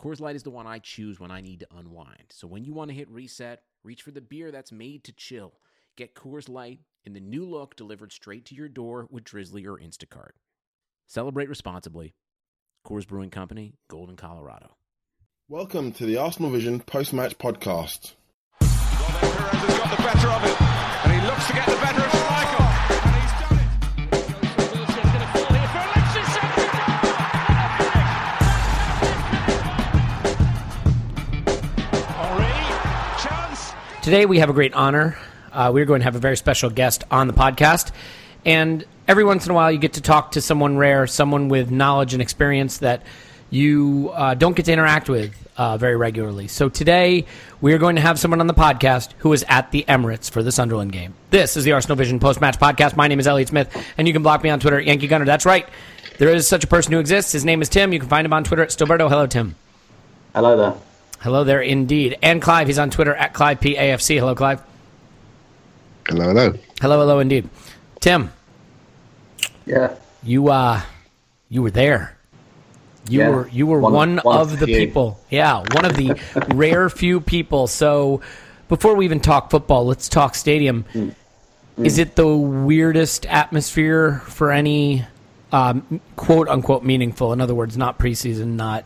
Coors Light is the one I choose when I need to unwind. So when you want to hit reset, reach for the beer that's made to chill. Get Coors Light in the new look delivered straight to your door with Drizzly or Instacart. Celebrate responsibly. Coors Brewing Company, Golden, Colorado. Welcome to the Arsenal Vision post-match podcast. Well, Perez has got the better of it, and he looks to get the better of Schmeichel. Today we have a great honor. We're going to have a very special guest on the podcast. And every once in a while you get to talk to someone rare, someone with knowledge and experience that you don't get to interact with very regularly. So today we are going to have someone on the podcast who is at the Emirates for the Sunderland game. This is the Arsenal Vision Post-Match Podcast. My name is Elliot Smith, and you can block me on Twitter at Yankee Gunner. That's right. There is such a person who exists. His name is Tim. You can find him on Twitter at Stilberto. Hello, Tim. Hello there. Hello there, indeed. And Clive, he's on Twitter at ClivePAFC. Hello, Clive. Hello, hello. Hello, hello, indeed. Tim. Yeah. You were there. You were one of the few people. Yeah, one of the rare few people. So, before we even talk football, let's talk stadium. Is it the weirdest atmosphere for any quote unquote meaningful? In other words, not preseason, not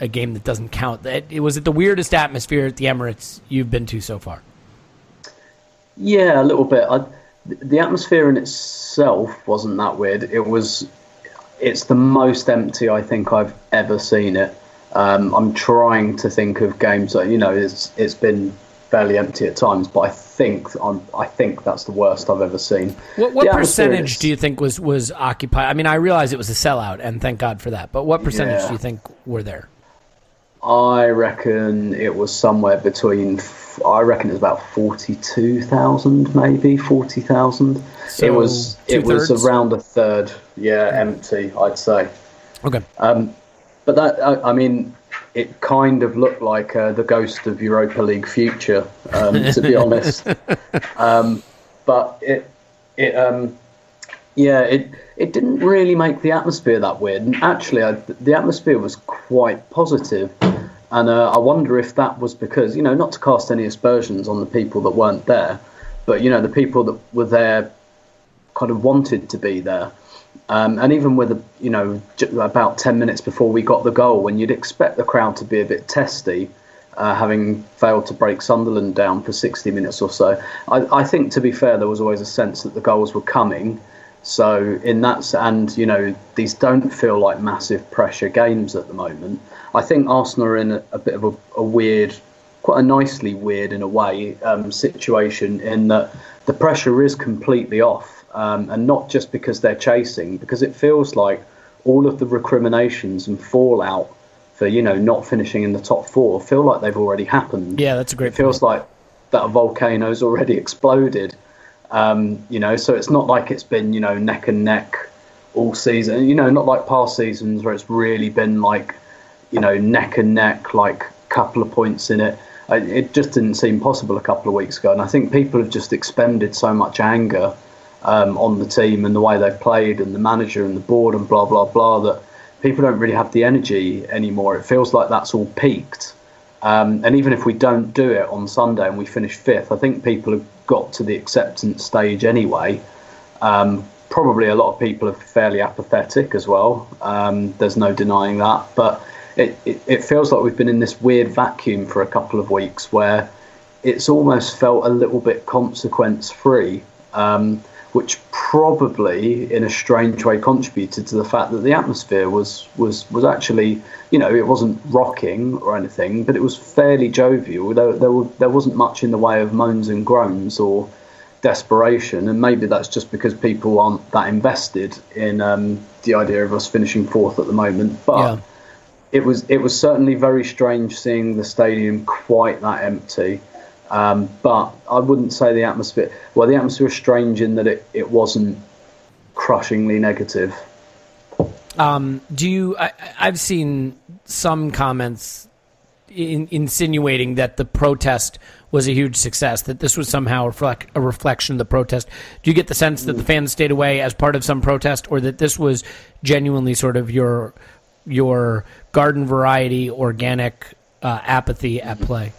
a game that doesn't count. Was it the weirdest atmosphere at the Emirates you've been to so far? Yeah, a little bit. The atmosphere in itself wasn't that weird. It's the most empty I think I've ever seen it. I'm trying to think of games that it's been fairly empty at times, but I think that's the worst I've ever seen. What percentage do you think was occupied? I mean, I realize it was a sellout, and thank God for that. But what percentage do you think were there? I reckon it was somewhere between. I reckon it was about 42,000, maybe 40,000. So it was around a third. Yeah, empty, I'd say. Okay. But that it kind of looked like the ghost of Europa League future, to be honest. But it didn't really make the atmosphere that weird. And actually, the atmosphere was quite positive. And I wonder if that was because, not to cast any aspersions on the people that weren't there, but, the people that were there kind of wanted to be there. And even with, about 10 minutes before we got the goal, when you'd expect the crowd to be a bit testy, having failed to break Sunderland down for 60 minutes or so, I think, to be fair, there was always a sense that the goals were coming. So in that, and, these don't feel like massive pressure games at the moment. I think Arsenal are in a bit of a weird, quite a nicely weird in a way, situation in that the pressure is completely off. And not just because they're chasing, because it feels like all of the recriminations and fallout for, not finishing in the top four feel like they've already happened. Yeah, that's a great point. It feels like that volcano's already exploded, so it's not like it's been, neck and neck all season, not like past seasons where it's really been like, neck and neck, like couple of points in it. it just didn't seem possible a couple of weeks ago. And I think people have just expended so much anger on the team and the way they've played and the manager and the board and blah, blah, blah, that people don't really have the energy anymore. It feels like that's all peaked. And even if we don't do it on Sunday and we finish fifth, I think people have got to the acceptance stage anyway. Probably a lot of people are fairly apathetic as well. There's no denying that. But it feels like we've been in this weird vacuum for a couple of weeks where it's almost felt a little bit consequence-free, which probably in a strange way contributed to the fact that the atmosphere was actually, you know, it wasn't rocking or anything, but it was fairly jovial. There wasn't much in the way of moans and groans or desperation, and maybe that's just because people aren't that invested in the idea of us finishing fourth at the moment. But yeah. It was certainly very strange seeing the stadium quite that empty. But I wouldn't say the atmosphere... Well, the atmosphere was strange in that it wasn't crushingly negative. I've seen some comments insinuating that the protest was a huge success, that this was somehow a reflection of the protest. Do you get the sense that the fans stayed away as part of some protest, or that this was genuinely sort of your garden variety, organic apathy at play?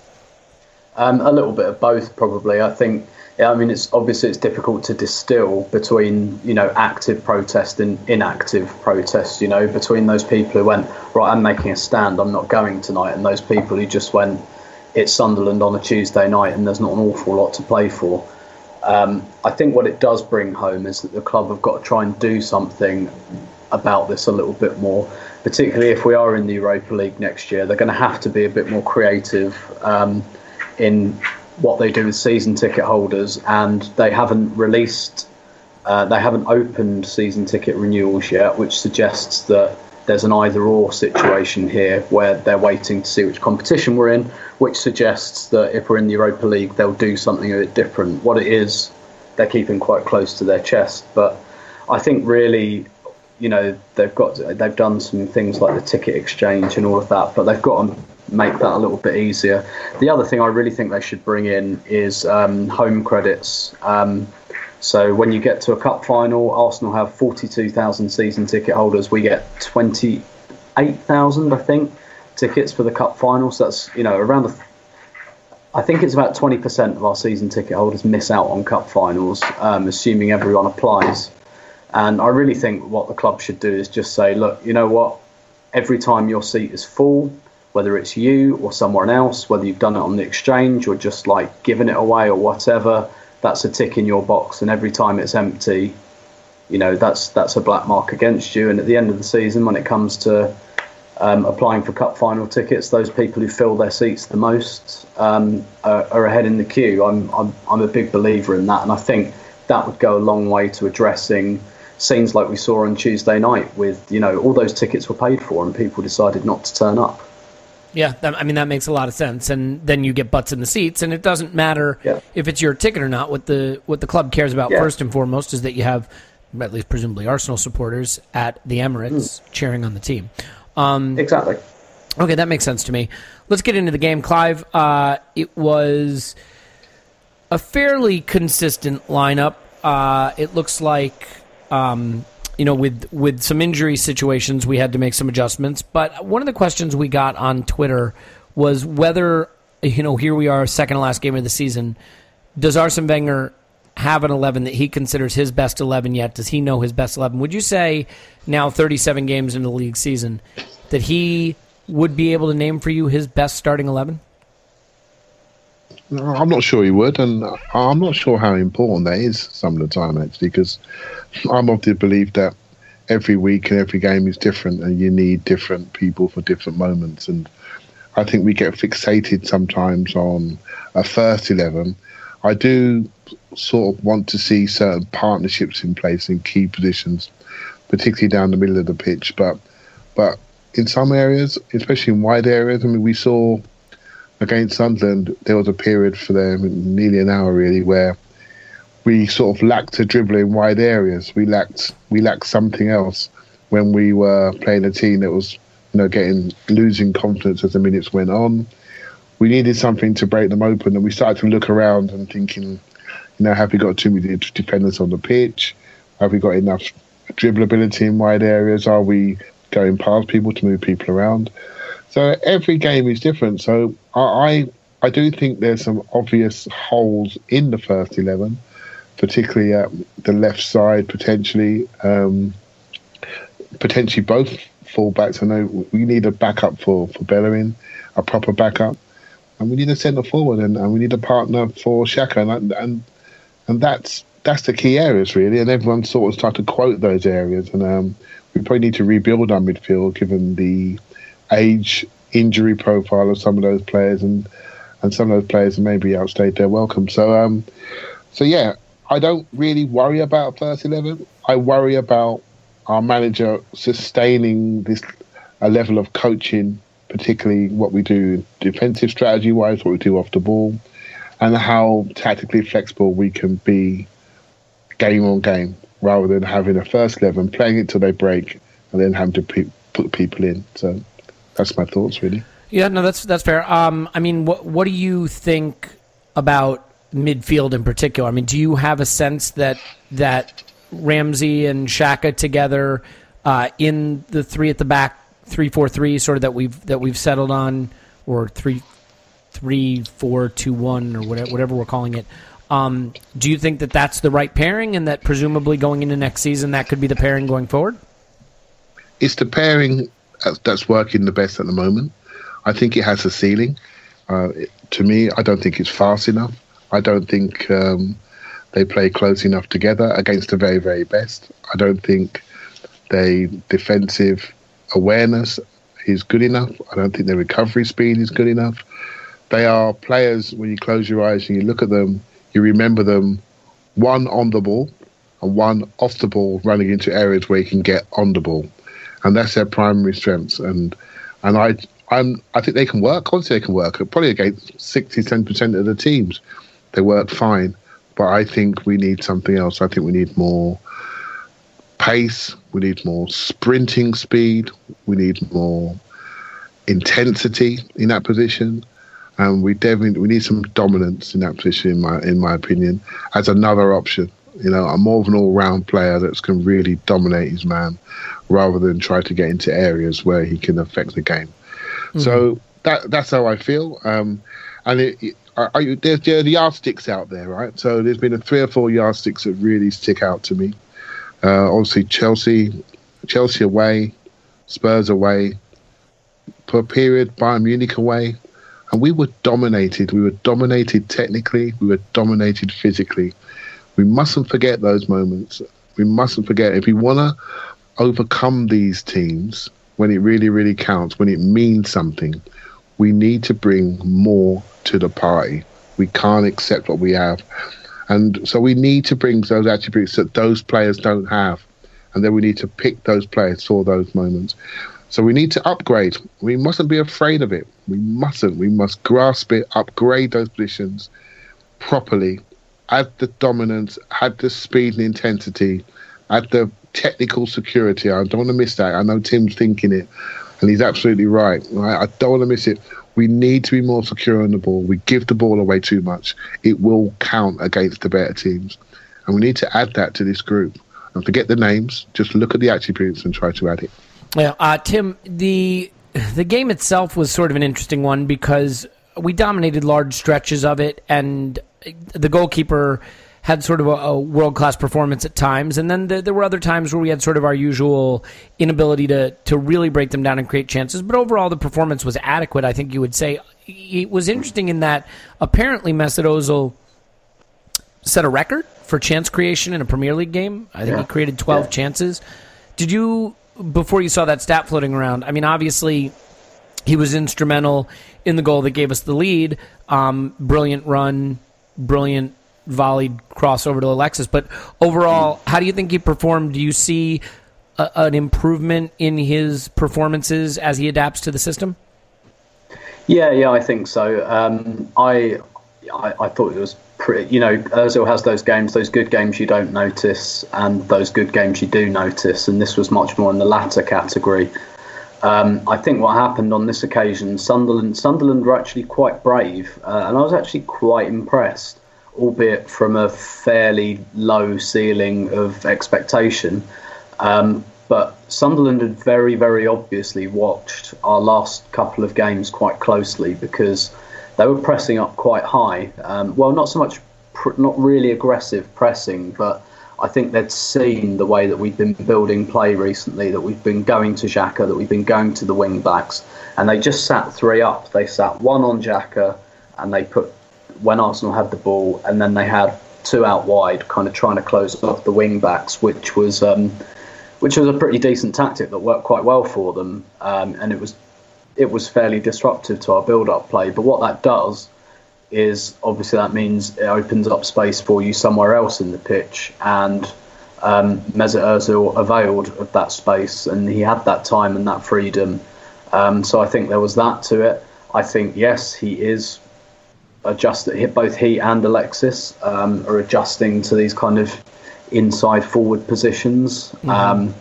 A little bit of both, probably. I think. I mean, it's obviously it's difficult to distill between, you know, active protest and inactive protest. You know, between those people who went, right, I'm making a stand, I'm not going tonight, and those people who just went, it's Sunderland on a Tuesday night, and there's not an awful lot to play for. I think what it does bring home is that the club have got to try and do something about this a little bit more, particularly if we are in the Europa League next year. They're going to have to be a bit more creative. In what they do with season ticket holders, and they haven't released, they haven't opened season ticket renewals yet, which suggests that there's an either-or situation here where they're waiting to see which competition we're in, which suggests that if we're in the Europa League, they'll do something a bit different. What it is, they're keeping quite close to their chest, but I think really, you know, they've done some things like the ticket exchange and all of that, but they've got to make that a little bit easier. The other thing I really think they should bring in is home credits. So when you get to a cup final, Arsenal have 42,000 season ticket holders. We get 28,000, I think, tickets for the cup final. So that's, you know, around I think it's about 20% of our season ticket holders miss out on cup finals, assuming everyone applies. And I really think what the club should do is just say, look, you know what? Every time your seat is full, whether it's you or someone else, whether you've done it on the exchange or just like giving it away or whatever, that's a tick in your box. And every time it's empty, you know, that's a black mark against you. And at the end of the season, when it comes to applying for cup final tickets, those people who fill their seats the most are ahead in the queue. I'm a big believer in that. And I think that would go a long way to addressing scenes like we saw on Tuesday night with, you know, all those tickets were paid for and people decided not to turn up. Yeah, that makes a lot of sense. And then you get butts in the seats, and it doesn't matter if it's your ticket or not. What the club cares about first and foremost is that you have, at least presumably, Arsenal supporters at the Emirates cheering on the team. Exactly. Okay, that makes sense to me. Let's get into the game, Clive. It was a fairly consistent lineup. It looks like... you know, with some injury situations, we had to make some adjustments. But one of the questions we got on Twitter was whether, you know, here we are, second to last game of the season, does Arsene Wenger have an 11 that he considers his best 11 yet? Does he know his best 11? Would you say now 37 games into the league season that he would be able to name for you his best starting 11? I'm not sure he would, and I'm not sure how important that is some of the time, actually, because I'm of the belief that every week and every game is different, and you need different people for different moments. And I think we get fixated sometimes on a first 11. I do sort of want to see certain partnerships in place in key positions, particularly down the middle of the pitch. But in some areas, especially in wide areas, I mean, we saw... Against Sunderland, there was a period for them, nearly an hour really, where we sort of lacked a dribbler in wide areas. We lacked something else when we were playing a team that was, you know, losing confidence as the minutes went on. we needed something to break them open, and we started to look around and thinking, you know, have we got too many defenders on the pitch? Have we got enough dribblability in wide areas? Are we going past people to move people around? So every game is different. So I do think there's some obvious holes in the first 11, particularly at the left side, potentially both fullbacks. I know we need a backup for Bellerin, a proper backup, and we need a centre forward, and we need a partner for Xhaka, and that's the key areas really. And everyone sort of started to quote those areas, and we probably need to rebuild our midfield given the age, injury profile of some of those players, and some of those players maybe outstayed their welcome. So yeah, I don't really worry about first 11. I worry about our manager sustaining this a level of coaching, particularly what we do defensive strategy-wise, what we do off the ball, and how tactically flexible we can be game on game, rather than having a first 11, playing it till they break, and then having to put people in. So that's my thoughts, really. Yeah, no, that's fair. I mean, what do you think about midfield in particular? I mean, do you have a sense that Ramsey and Xhaka together in the three at the back 3-4-3 sort of that we've settled on, or 3-3-4-2-1 or whatever we're calling it? Do you think that that's the right pairing, and that presumably going into next season that could be the pairing going forward? It's the pairing that's working the best at the moment. I think it has a ceiling. To me, I don't think it's fast enough. I don't think they play close enough together against the very, very best. I don't think their defensive awareness is good enough. I don't think their recovery speed is good enough. They are players, when you close your eyes and you look at them, you remember them, one on the ball and one off the ball, running into areas where you can get on the ball. And that's their primary strengths. And I think they can work. Obviously, they can work. Probably against 60-70% of the teams, they work fine. But I think we need something else. I think we need more pace. We need more sprinting speed. We need more intensity in that position, and we definitely need some dominance in that position. In my opinion, as another option, you know, I'm more of an all-round player that can really dominate his man, rather than try to get into areas where he can affect the game. Mm-hmm. So that's how I feel. There are the yardsticks out there, right? So there's been 3 or 4 yardsticks that really stick out to me. Obviously, Chelsea away, Spurs away, for a period, Bayern Munich away. And we were dominated. We were dominated technically. We were dominated physically. We mustn't forget those moments. We mustn't forget. If we want to overcome these teams when it really, really counts, when it means something, we need to bring more to the party. We can't accept what we have. And so we need to bring those attributes that those players don't have. And then we need to pick those players for those moments. So we need to upgrade. We mustn't be afraid of it. We mustn't. We must grasp it, upgrade those positions properly, add the dominance, add the speed and intensity, add the technical security. I don't want to miss that. I know Tim's thinking it, and he's absolutely right. I don't want to miss it. We need to be more secure on the ball. We give the ball away too much. It will count against the better teams. And we need to add that to this group. And forget the names. Just look at the attributes and try to add it. Yeah, Tim, the game itself was sort of an interesting one because we dominated large stretches of it, and the goalkeeper had sort of a world-class performance at times. And then there were other times where we had sort of our usual inability to really break them down and create chances. But overall, the performance was adequate, I think you would say. It was interesting in that apparently Mesut Ozil set a record for chance creation in a Premier League game. I think he created 12 chances. Did you, before you saw that stat floating around, I mean, obviously he was instrumental in the goal that gave us the lead. Brilliant run, brilliant volleyed crossover to Alexis, but overall, how do you think he performed? Do you see an improvement in his performances as he adapts to the system? Yeah, I think so. I thought it was pretty. You know, Ozil has those games, those good games you don't notice, and those good games you do notice, and this was much more in the latter category. I think what happened on this occasion, Sunderland were actually quite brave, and I was actually quite impressed, albeit from a fairly low ceiling of expectation. But Sunderland had very, very obviously watched our last couple of games quite closely because they were pressing up quite high. Well, not so much, not really aggressive pressing, but I think they'd seen the way that we've been building play recently, that we've been going to Xhaka, that we've been going to the wing backs, and they just sat three up. They sat one on Xhaka, and they put, when Arsenal had the ball, and then they had two out wide, kind of trying to close off the wing backs, which was a pretty decent tactic that worked quite well for them, and it was fairly disruptive to our build-up play. But what that does is obviously that means it opens up space for you somewhere else in the pitch, and Mesut Ozil availed of that space, and he had that time and that freedom. So I think there was that to it. I think, yes, he is adjusted, both he and Alexis are adjusting to these kind of inside forward positions. Mm-hmm.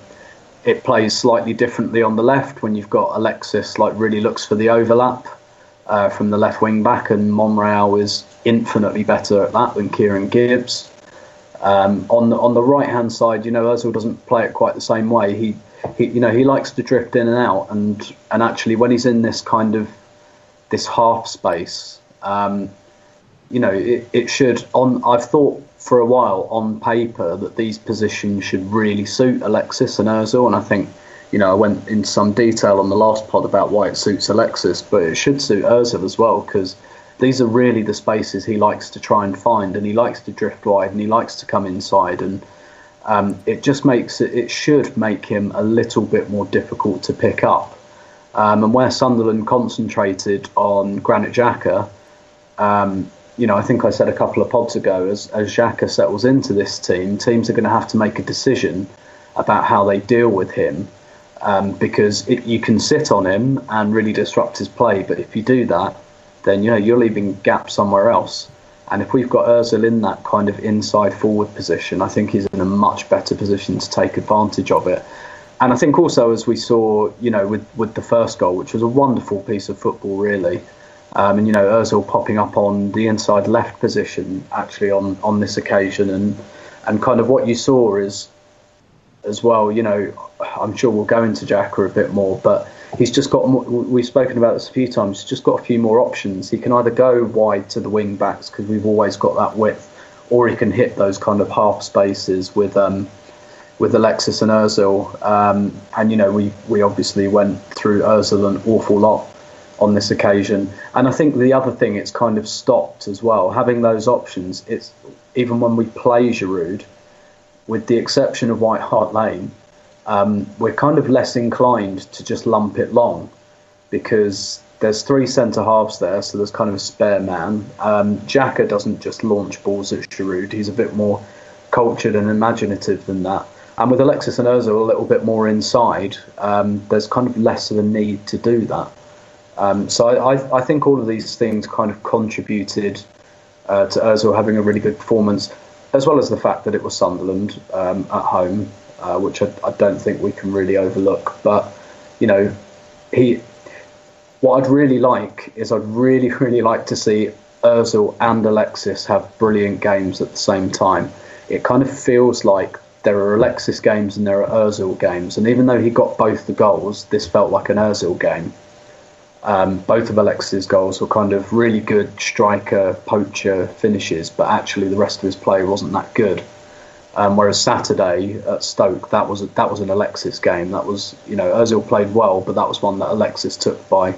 It plays slightly differently on the left when you've got Alexis like really looks for the overlap from the left wing back, and Monreal is infinitely better at that than Kieran Gibbs. On the right hand side, you know, Ozil doesn't play it quite the same way. He you know, he likes to drift in and out, and actually when he's in this kind of this half space, you know, it should on. I've thought for a while on paper that these positions should really suit Alexis and Ozil, and I think, you know, I went into some detail on the last pod about why it suits Alexis, but it should suit Ozil as well, because these are really the spaces he likes to try and find, and he likes to drift wide, and he likes to come inside, and it just makes it. It should make him a little bit more difficult to pick up. And where Sunderland concentrated on Granit Xhaka, you know, I think I said a couple of pods ago, as Xhaka settles into this team, teams are going to have to make a decision about how they deal with him, because you can sit on him and really disrupt his play, but if you do that, then, you know, you're leaving gaps somewhere else. And if we've got Ozil in that kind of inside forward position, I think he's in a much better position to take advantage of it. And I think also, as we saw, you know, with the first goal, which was a wonderful piece of football, really. And, you know, Ozil popping up on the inside left position, actually, on this occasion. And kind of what you saw is, as well, you know, I'm sure we'll go into Xhaka a bit more, but he's just got, we've spoken about this a few times, he's just got a few more options. He can either go wide to the wing backs, because we've always got that width, or he can hit those kind of half spaces with Alexis and Ozil. And, you know, we obviously went through Ozil an awful lot on this occasion. And I think the other thing it's kind of stopped as well, having those options, it's even when we play Giroud, with the exception of White Hart Lane, we're kind of less inclined to just lump it long, because there's three centre-halves there, so there's kind of a spare man. Xhaka doesn't just launch balls at Giroud. He's a bit more cultured and imaginative than that. And with Alexis and Ozil a little bit more inside, there's kind of less of a need to do that. So I think all of these things kind of contributed to Ozil having a really good performance, as well as the fact that it was Sunderland at home, which I don't think we can really overlook. But, you know, what I'd really like is I'd really, really like to see Ozil and Alexis have brilliant games at the same time. It kind of feels like there are Alexis games and there are Ozil games. And even though he got both the goals, this felt like an Ozil game. Both of Alexis' goals were kind of really good striker, poacher finishes, but actually the rest of his play wasn't that good. Whereas Saturday at Stoke, that was an Alexis game. That was, you know, Ozil played well, but that was one that Alexis took by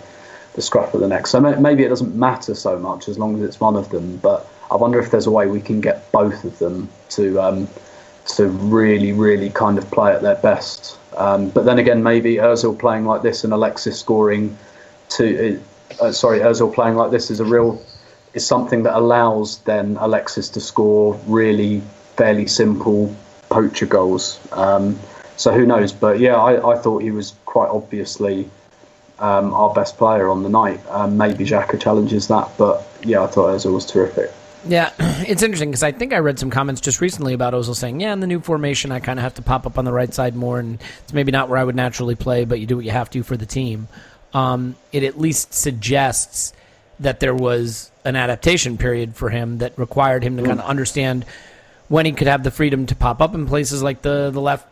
the scruff of the neck. So maybe it doesn't matter so much as long as it's one of them. But I wonder if there's a way we can get both of them to really, really kind of play at their best. But then again, maybe Ozil playing like this and Alexis scoring. Ozil playing like this is something that allows then Alexis to score really fairly simple poacher goals. So who knows? But yeah, I thought he was quite obviously our best player on the night. Maybe Xhaka challenges that, but yeah, I thought Ozil was terrific. Yeah, it's interesting because I think I read some comments just recently about Ozil saying, yeah, in the new formation, I kind of have to pop up on the right side more, and it's maybe not where I would naturally play, but you do what you have to for the team. It at least suggests that there was an adaptation period for him that required him to kind of understand when he could have the freedom to pop up in places like the left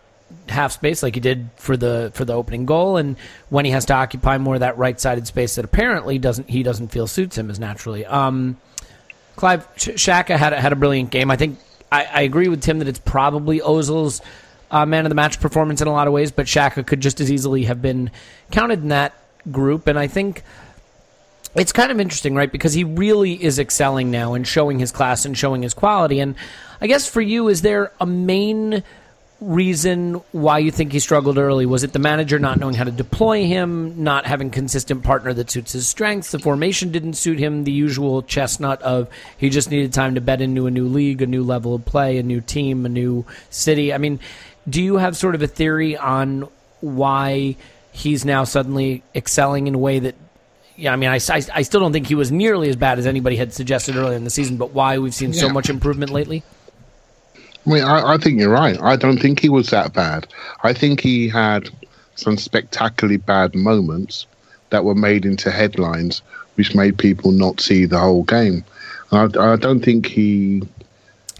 half space like he did for the opening goal, and when he has to occupy more of that right-sided space that apparently doesn't feel suits him as naturally. Clive, Xhaka had a brilliant game. I think I agree with Tim that it's probably Ozil's man of the match performance in a lot of ways, but Xhaka could just as easily have been counted in that group. And I think it's kind of interesting, right? Because he really is excelling now and showing his class and showing his quality. And I guess for you, is there a main reason why you think he struggled early? Was it the manager not knowing how to deploy him, not having consistent partner that suits his strengths, the formation didn't suit him, the usual chestnut of he just needed time to bed into a new league, a new level of play, a new team, a new city? I mean, do you have sort of a theory on why he's now suddenly excelling in a way that, yeah, I mean, I still don't think he was nearly as bad as anybody had suggested earlier in the season, but why we've seen so much improvement lately? I mean, I think you're right. I don't think he was that bad. I think he had some spectacularly bad moments that were made into headlines, which made people not see the whole game. And I don't think he...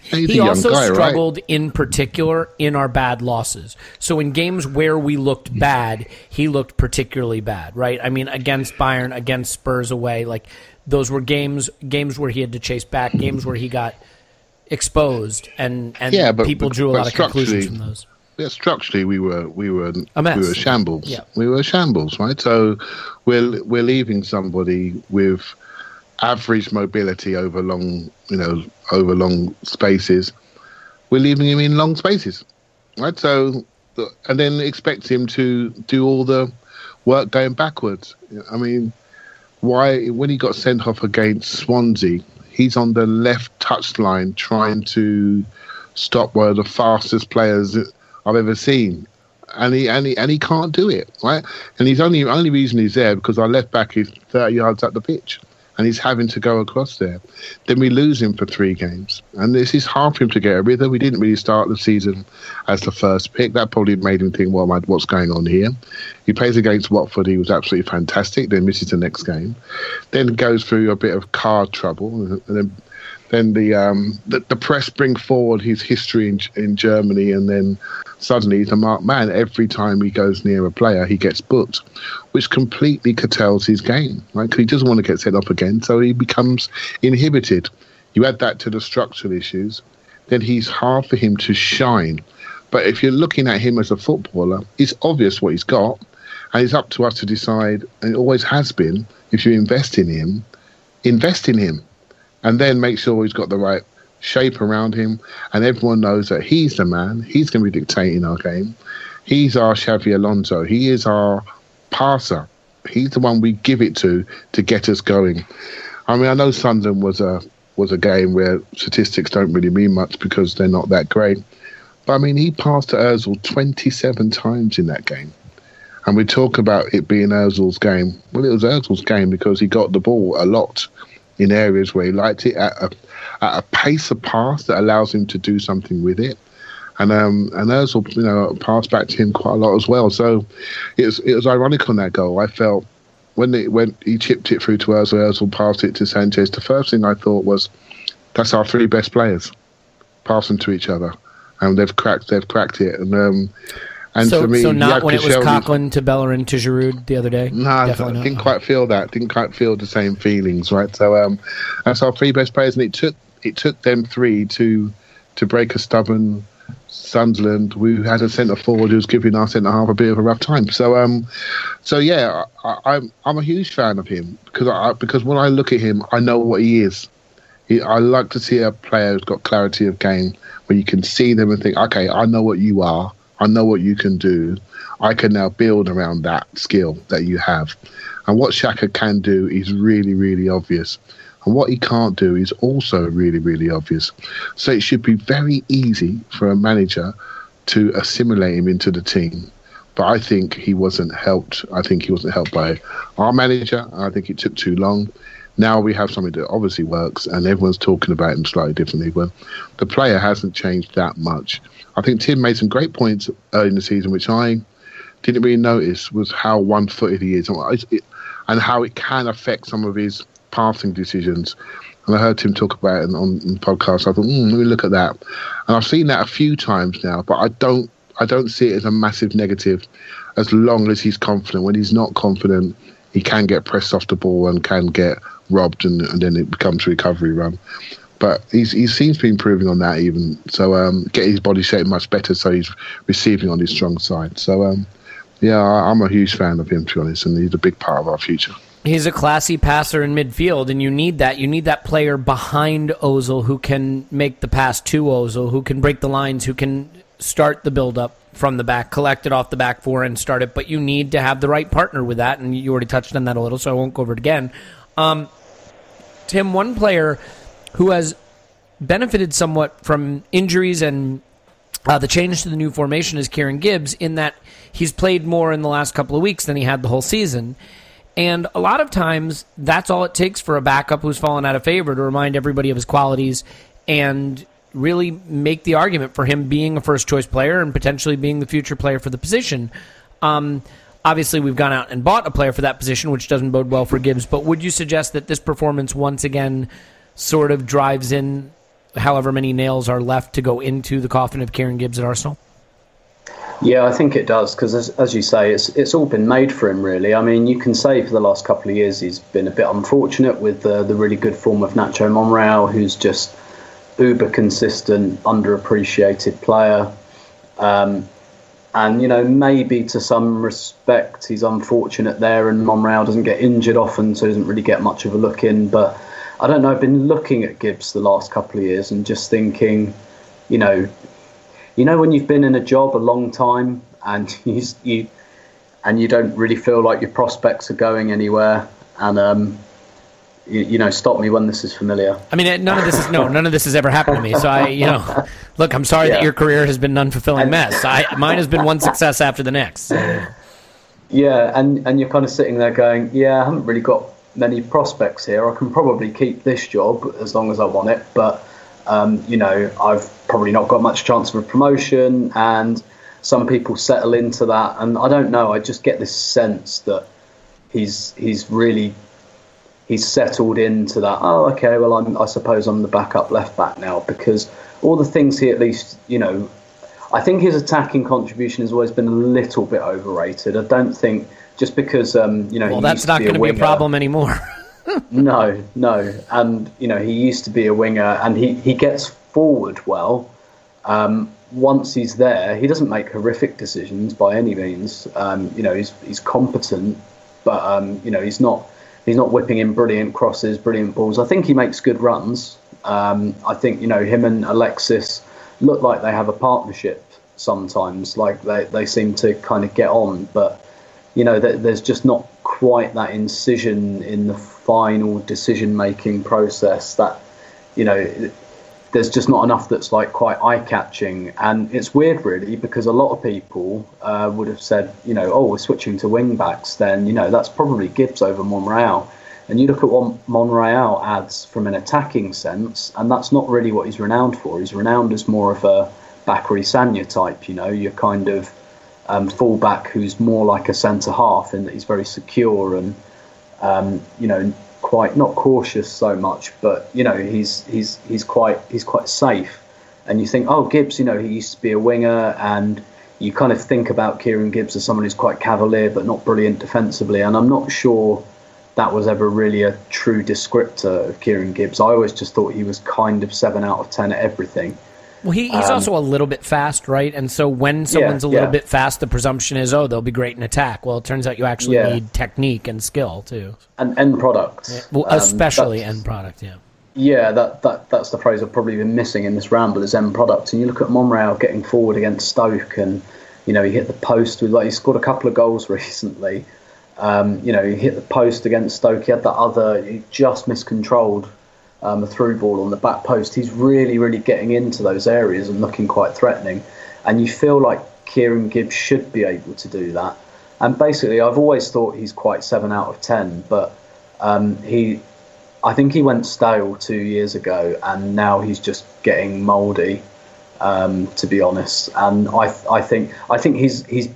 He also struggled, right? In particular, in our bad losses. So in games where we looked bad, he looked particularly bad, right? I mean, against Bayern, against Spurs away, like those were games where he had to chase back, games where he got exposed, and people drew a lot of conclusions from those. Yeah, structurally, we were a shambles. Yeah. We were shambles, right? So we're leaving somebody with average mobility over long, over long spaces. We're leaving him in long spaces, right? So, and then expect him to do all the work going backwards. I mean, why, when he got sent off against Swansea, he's on the left touchline trying to stop one of the fastest players I've ever seen, and he can't do it, right? And he's only reason he's there because our left back is 30 yards up the pitch. And he's having to go across there. Then we lose him for 3 games. And this is hard for him to get a rhythm. We didn't really start the season as the first pick. That probably made him think, well, what's going on here? He plays against Watford. He was absolutely fantastic. Then misses the next game. Then goes through a bit of card trouble. And then the press bring forward his history in Germany. And then suddenly he's a marked man. Every time he goes near a player, he gets booked, which completely curtails his game, right? Because he doesn't want to get set up again, so he becomes inhibited. You add that to the structural issues, then he's hard for him to shine. But if you're looking at him as a footballer, it's obvious what he's got, and it's up to us to decide, and it always has been, if you invest in him, and then make sure he's got the right shape around him, and everyone knows that he's the man, he's going to be dictating our game, he's our Xavi Alonso, he is our passer. He's the one we give it to get us going. I mean, I know Sunderland was a game where statistics don't really mean much because they're not that great. But, I mean, he passed to Ozil 27 times in that game. And we talk about it being Ozil's game. Well, it was Ozil's game because he got the ball a lot in areas where he liked it at a pace of pass that allows him to do something with it. And Ozil, passed back to him quite a lot as well. So it was ironic on that goal. I felt when he chipped it through to Ozil, Ozil passed it to Sanchez. The first thing I thought was, that's our 3 best players passing to each other, and they've cracked it. And so, for me, so not when it was Coughlin to Bellerin to Giroud the other day. No, I didn't quite feel that. Didn't quite feel the same feelings, right? So that's our 3 best players, and it took them 3 to break a stubborn Sunderland, who had a centre forward who was giving our centre half a bit of a rough time. So, I'm a huge fan of him because when I look at him, I know what he is. I like to see a player who's got clarity of game, where you can see them and think, okay, I know what you are, I know what you can do, I can now build around that skill that you have. And what Xhaka can do is really, really obvious. And what he can't do is also really, really obvious. So it should be very easy for a manager to assimilate him into the team. But I think he wasn't helped. I think he wasn't helped by our manager. I think it took too long. Now we have something that obviously works, and everyone's talking about him slightly differently, but the player hasn't changed that much. I think Tim made some great points early in the season, which I didn't really notice, was how one-footed he is and how it can affect some of his passing decisions. And I heard Tim talk about it on the podcast. I thought, let me look at that. And I've seen that a few times now, but I don't see it as a massive negative as long as he's confident. When he's not confident, he can get pressed off the ball and can get robbed, and then it becomes a recovery run. But he seems to be improving on that even. So getting his body shape much better, so he's receiving on his strong side. So, I'm a huge fan of him, to be honest, and he's a big part of our future. He's a classy passer in midfield, and you need that. You need that player behind Ozil who can make the pass to Ozil, who can break the lines, who can start the build-up from the back, collect it off the back four and start it. But you need to have the right partner with that, and you already touched on that a little, so I won't go over it again. Tim, one player who has benefited somewhat from injuries and the change to the new formation is Kieran Gibbs, in that he's played more in the last couple of weeks than he had the whole season. And a lot of times, that's all it takes for a backup who's fallen out of favor to remind everybody of his qualities and really make the argument for him being a first-choice player and potentially being the future player for the position. Obviously, we've gone out and bought a player for that position, which doesn't bode well for Gibbs, but would you suggest that this performance once again sort of drives in however many nails are left to go into the coffin of Kieran Gibbs at Arsenal? Yeah, I think it does, because as you say, it's all been made for him, really. I mean, you can say for the last couple of years he's been a bit unfortunate with the really good form of Nacho Monreal, who's just uber consistent, underappreciated player. And, you know, maybe to some respect he's unfortunate there, and Monreal doesn't get injured often, so he doesn't really get much of a look in. But I don't know, I've been looking at Gibbs the last couple of years and just thinking, you know when you've been in a job a long time and you don't really feel like your prospects are going anywhere, and stop me when this is familiar. I mean, none of this has ever happened to me. So I'm sorry that your career has been an unfulfilling mess. Mine has been one success after the next. So. Yeah, and you're kind of sitting there going, yeah, I haven't really got many prospects here. I can probably keep this job as long as I want it, but. I've probably not got much chance of a promotion, and some people settle into that. And I don't know, I just get this sense that he's settled into that. Oh, okay, well, I suppose I'm the backup left back now, because all the things he at least, I think his attacking contribution has always been a little bit overrated. I don't think just because, well, that's not going to be a problem anymore. No. And, he used to be a winger, and he gets forward well. Once he's there, he doesn't make horrific decisions by any means. He's competent, but, he's not whipping in brilliant crosses, brilliant balls. I think he makes good runs. I think, him and Alexis look like they have a partnership sometimes. Like they seem to kind of get on, but, there's just not quite that incision in the final decision-making process that, there's just not enough that's like quite eye-catching. And it's weird, really, because a lot of people would have said, we're switching to wing-backs, then, that's probably Gibbs over Monreal. And you look at what Monreal adds from an attacking sense, and that's not really what he's renowned for. He's renowned as more of a Bakary Sagna type, you're kind of fullback who's more like a centre half, in that he's very secure and quite not cautious so much, but he's quite safe. And you think, oh, Gibbs, he used to be a winger, and you kind of think about Kieran Gibbs as someone who's quite cavalier but not brilliant defensively. And I'm not sure that was ever really a true descriptor of Kieran Gibbs. I always just thought he was kind of 7 out of 10 at everything. Well, he's also a little bit fast, right? And so when someone's a little bit fast, the presumption is, they'll be great in attack. Well, it turns out you actually need technique and skill, too. And end product. Yeah. Well, especially end product, yeah. Yeah, that's the phrase I've probably been missing in this ramble, is end product. And you look at Monreal getting forward against Stoke, and, he hit the post. He scored a couple of goals recently. He hit the post against Stoke. He had he just miscontrolled a through ball on the back post. He's really, really getting into those areas and looking quite threatening. And you feel like Kieran Gibbs should be able to do that. And basically, I've always thought he's quite 7 out of 10, but I think he went stale 2 years ago, and now he's just getting mouldy. To be honest, and I think he's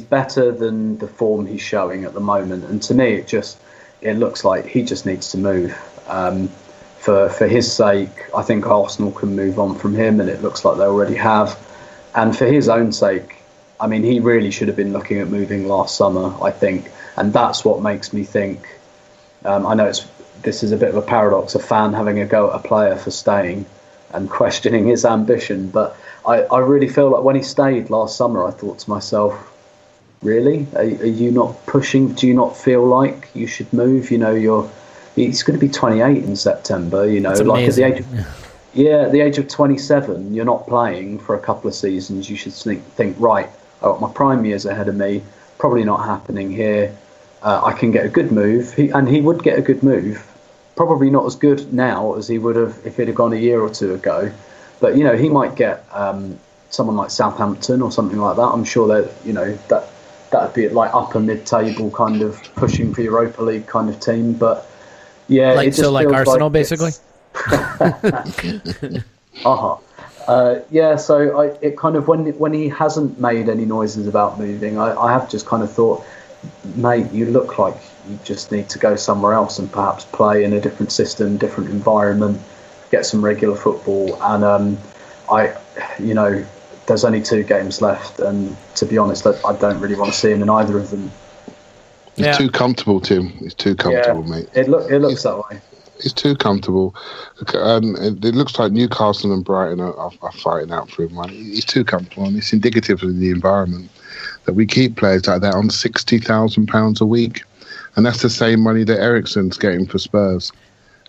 better than the form he's showing at the moment. And to me, it looks like he just needs to move. For his sake, I think Arsenal can move on from him, and it looks like they already have. And for his own sake, I mean, he really should have been looking at moving last summer, I think. And that's what makes me think. I know this is a bit of a paradox, a fan having a go at a player for staying and questioning his ambition. But I really feel like when he stayed last summer, I thought to myself, really? Are you not pushing? Do you not feel like you should move? You know, he's going to be 28 in September, you know. That's like amazing. At the age of 27, you're not playing for a couple of seasons. You should think, right, my prime year's ahead of me, probably not happening here. I can get a good move. He would get a good move. Probably not as good now as he would have if it had gone a year or two ago. But, you know, he might get someone like Southampton or something like that. I'm sure that, you know, that would be like upper mid-table kind of pushing for Europa League kind of team. But, yeah. Like Arsenal, basically? So it kind of, when he hasn't made any noises about moving, I have just kind of thought, mate, you look like you just need to go somewhere else and perhaps play in a different system, different environment, get some regular football. And there's only 2 games left, and to be honest, I don't really want to see him in either of them. He's too comfortable, Tim. He's too comfortable, mate. It looks that way. He's too comfortable. It looks like Newcastle and Brighton are fighting out for him, man. He's too comfortable, and it's indicative of the environment that we keep players like that on £60,000 a week. And that's the same money that Eriksen's getting for Spurs.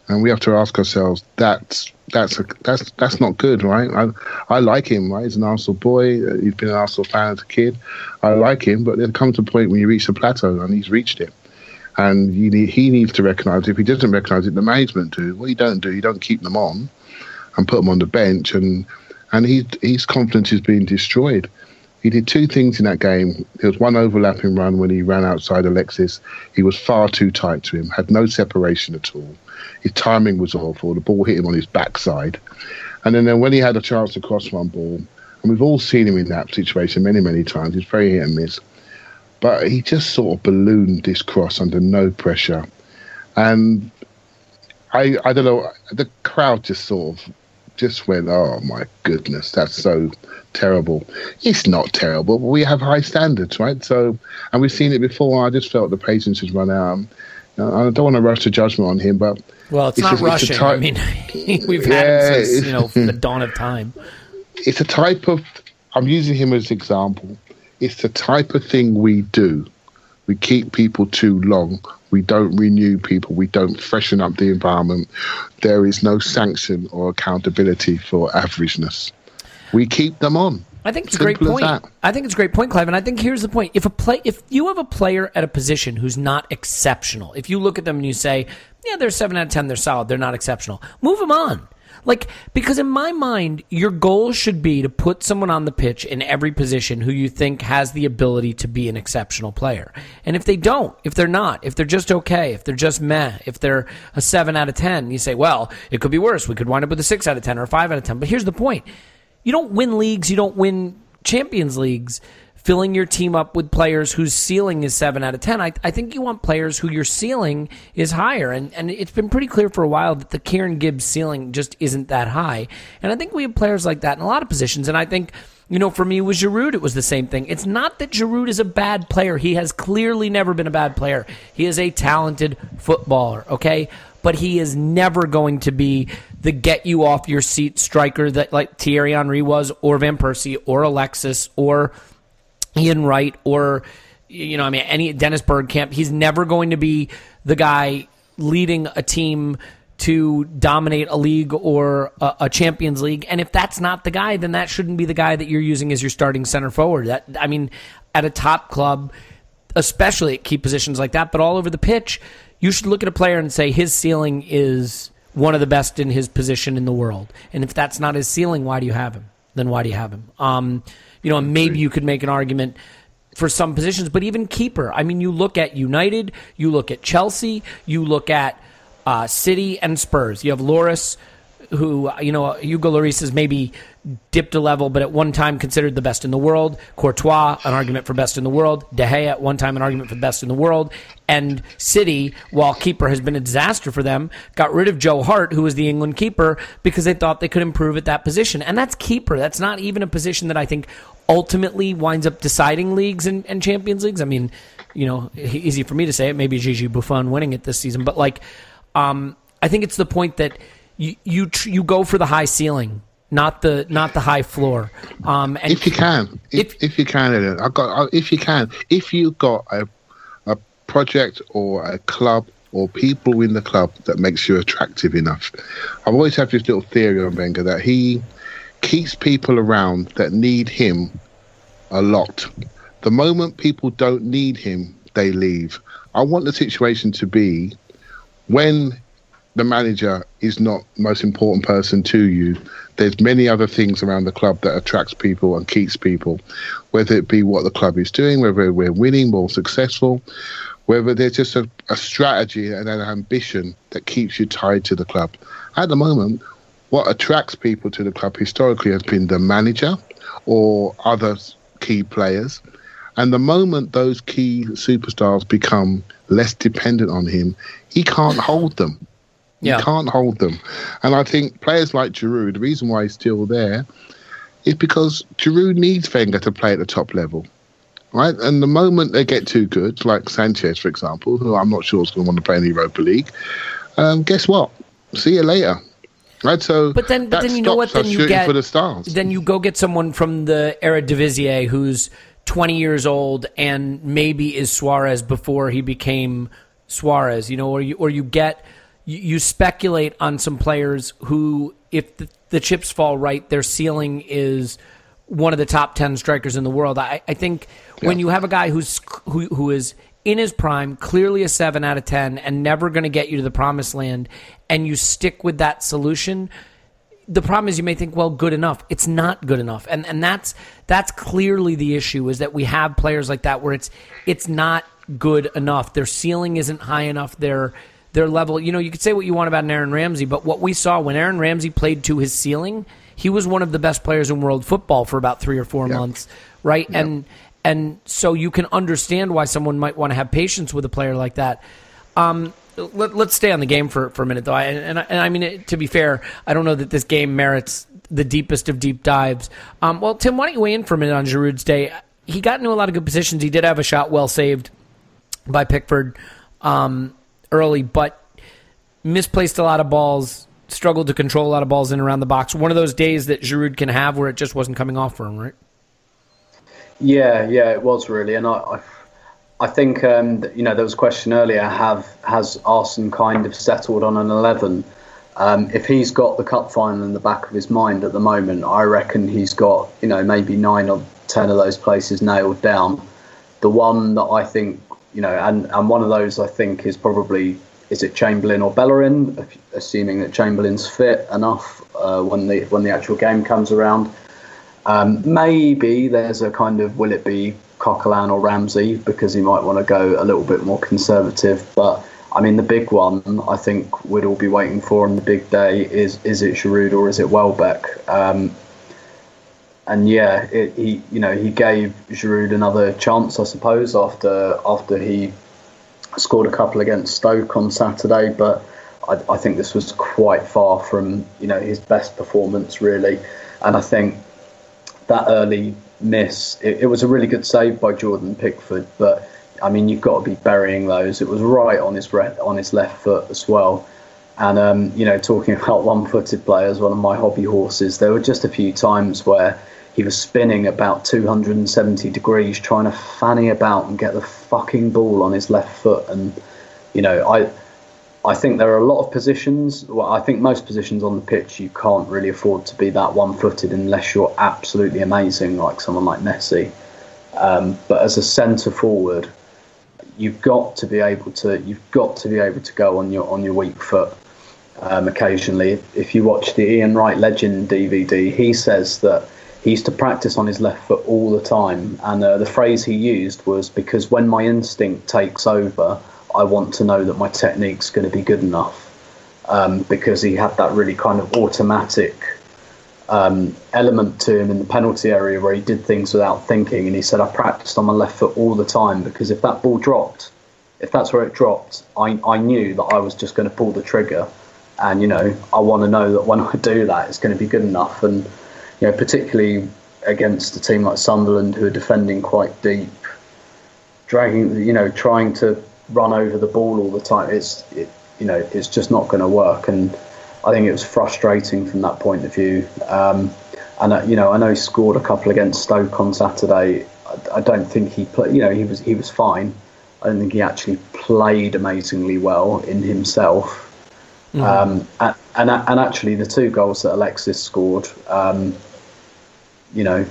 And we have to ask ourselves, that's not good, right? I like him, right? He's an Arsenal boy. He's been an Arsenal fan as a kid. I like him, but there comes a point when you reach the plateau, and he's reached it. And he needs to recognise it. If he doesn't recognise it, the management do. What you don't do, you don't keep them on and put them on the bench. And his confidence is being destroyed. He did 2 things in that game. There was one overlapping run when he ran outside Alexis. He was far too tight to him, had no separation at all. His timing was awful. The ball hit him on his backside. And then when he had a chance to cross one ball, and we've all seen him in that situation many, many times. He's very hit and miss. But he just sort of ballooned this cross under no pressure. And I don't know, the crowd just sort of went, oh my goodness, that's so terrible. It's not terrible, but we have high standards, right? So, and we've seen it before. I just felt the patience has run out. I don't want to rush to judgment on him, but well, it's not rushing. I mean, we've had him since the dawn of time. It's a type of. I'm using him as an example. It's the type of thing we do. We keep people too long. We don't renew people. We don't freshen up the environment. There is no sanction or accountability for averageness. We keep them on. I think it's a great point. I think it's a great point, Clive. And I think here's the point. If you have a player at a position who's not exceptional, if you look at them and you say, yeah, they're 7 out of 10, they're solid, they're not exceptional, move them on. Like, because in my mind, your goal should be to put someone on the pitch in every position who you think has the ability to be an exceptional player. And if they don't, if they're not, if they're just okay, if they're just meh, if they're a 7 out of 10, you say, well, it could be worse. We could wind up with a 6 out of 10 or a 5 out of 10. But here's the point. You don't win leagues, you don't win Champions Leagues filling your team up with players whose ceiling is 7 out of 10. I think you want players who your ceiling is higher. And it's been pretty clear for a while that the Kieran Gibbs ceiling just isn't that high. And I think we have players like that in a lot of positions. And I think, for me with Giroud, it was the same thing. It's not that Giroud is a bad player. He has clearly never been a bad player. He is a talented footballer, okay? But he is never going to be the get-you-off-your-seat striker that like Thierry Henry was, or Van Persie, or Alexis, or Ian Wright, or any Dennis Bergkamp. He's never going to be the guy leading a team to dominate a league or a Champions League. And if that's not the guy, then that shouldn't be the guy that you're using as your starting center forward. At a top club, especially at key positions like that, but all over the pitch, you should look at a player and say his ceiling is one of the best in his position in the world. And if that's not his ceiling, why do you have him? Then why do you have him? And maybe you could make an argument for some positions, but even keeper. You look at United, you look at Chelsea, you look at City and Spurs. You have Lloris, who, you know, Hugo Lloris has maybe dipped a level, but at one time considered the best in the world. Courtois, an argument for best in the world. De Gea, at one time, an argument for the best in the world. And City, while keeper has been a disaster for them, got rid of Joe Hart, who was the England keeper, because they thought they could improve at that position. And that's keeper. That's not even a position that I think ultimately winds up deciding leagues and Champions Leagues. I mean, you know, easy for me to say it. Maybe Gigi Buffon winning it this season. But, like, I think it's the point that you go for the high ceiling, not the high floor. And if you've got a project or a club or people in the club that makes you attractive enough. I've always had this little theory on Wenger that he keeps people around that need him a lot. The moment people don't need him, they leave. I want the situation to be when the manager is not the most important person to you. There's many other things around the club that attracts people and keeps people, whether it be what the club is doing, whether we're winning, more successful, whether there's just a strategy and an ambition that keeps you tied to the club. At the moment, what attracts people to the club historically has been the manager or other key players. And the moment those key superstars become less dependent on him, he can't hold them. You can't hold them. And I think players like Giroud, the reason why he's still there is because Giroud needs Wenger to play at the top level, right? And the moment they get too good, like Sanchez, for example, who I'm not sure is going to want to play in the Europa League, guess what? See you later. Right, so but then you know what? Then you get for the stars. Then you go get someone from the Eredivisie who's 20 years old and maybe is Suarez before he became Suarez. You know, or you get. You speculate on some players who, if the chips fall right, their ceiling is one of the top 10 strikers in the world. I think when you have a guy who is in his prime, clearly a 7 out of 10, and never going to get you to the promised land, and you stick with that solution, the problem is you may think, well, good enough. It's not good enough. And that's clearly the issue, is that we have players like that where it's not good enough. Their ceiling isn't high enough. Their level, you know, you could say what you want about an Aaron Ramsey, but what we saw when Aaron Ramsey played to his ceiling, he was one of the best players in world football for about 3 or 4 months, right? Yep. And so you can understand why someone might want to have patience with a player like that. Let's stay on the game for a minute, though. I mean, to be fair, I don't know that this game merits the deepest of deep dives. Well, Tim, why don't you weigh in for a minute on Giroud's day? He got into a lot of good positions. He did have a shot well saved by Pickford. Early, but misplaced a lot of balls, struggled to control a lot of balls in and around the box. One of those days that Giroud can have where it just wasn't coming off for him, right? Yeah, it was really. And I think, you know, there was a question earlier, has Arsene kind of settled on an 11? If he's got the cup final in the back of his mind at the moment, I reckon he's got, you know, maybe 9 or 10 of those places nailed down. The one that I think, you know, and one of those I think is probably, is it Chamberlain or Bellerin? Assuming that Chamberlain's fit enough when the actual game comes around, maybe there's a kind of, will it be Coquelin or Ramsey, because he might want to go a little bit more conservative. But I mean, the big one I think we'd all be waiting for on the big day is it Giroud or is it Welbeck? And yeah, he gave Giroud another chance, I suppose, after he scored a couple against Stoke on Saturday. But I think this was quite far from, you know, his best performance really. And I think that early miss, it was a really good save by Jordan Pickford, but I mean, you've got to be burying those. It was right on his left foot as well. And you know, talking about one-footed players, one of my hobby horses, there were just a few times where he was spinning about 270 degrees trying to fanny about and get the fucking ball on his left foot. And, you know, I think there are a lot of positions, well, I think most positions on the pitch, you can't really afford to be that one-footed unless you're absolutely amazing, like someone like Messi. But as a centre-forward, you've got to be able to go on your weak foot. Occasionally, if you watch the Ian Wright Legend DVD, he says that he used to practice on his left foot all the time, and the phrase he used was, because when my instinct takes over, I want to know that my technique's going to be good enough. because he had that really kind of automatic element to him in the penalty area where he did things without thinking. And he said, I practiced on my left foot all the time because if that ball dropped, if that's where it dropped, I knew that I was just going to pull the trigger. And, you know, I want to know that when I do that, it's going to be good enough. And, you know, particularly against a team like Sunderland, who are defending quite deep, dragging, you know, trying to run over the ball all the time, it's just not going to work. And I think it was frustrating from that point of view. And, you know, I know he scored a couple against Stoke on Saturday. I don't think he played, you know, he was fine. I don't think he actually played amazingly well in himself. Mm-hmm. And actually the two goals that Alexis scored, you know,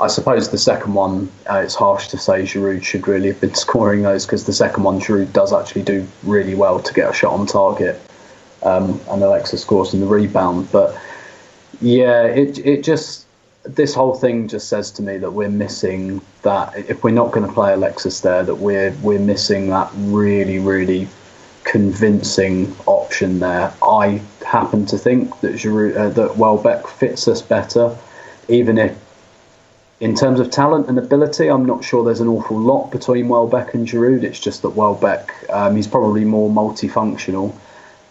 I suppose the second one, it's harsh to say Giroud should really have been scoring those, because the second one Giroud does actually do really well to get a shot on target, and Alexis scores in the rebound. But yeah, it just, this whole thing just says to me that we're missing that, if we're not going to play Alexis there, that we're missing that really, really convincing option there. I happen to think that that Welbeck fits us better, even if in terms of talent and ability, I'm not sure there's an awful lot between Welbeck and Giroud. It's just that Welbeck, he's probably more multifunctional,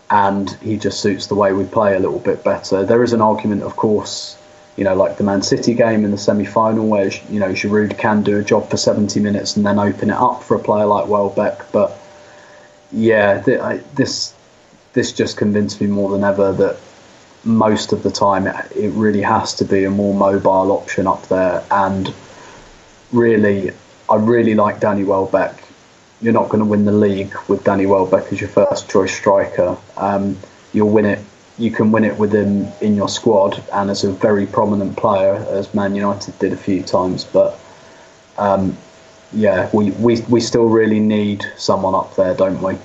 and he just suits the way we play a little bit better. There is an argument, of course, you know, like the Man City game in the semi-final, where, you know, Giroud can do a job for 70 minutes and then open it up for a player like Welbeck. But yeah, this just convinced me more than ever that most of the time it really has to be a more mobile option up there. And really, I really like Danny Welbeck. You're not going to win the league with Danny Welbeck as your first choice striker. You'll win it. You can win it with him in your squad and as a very prominent player, as Man United did a few times. But yeah, we still really need someone up there, don't we?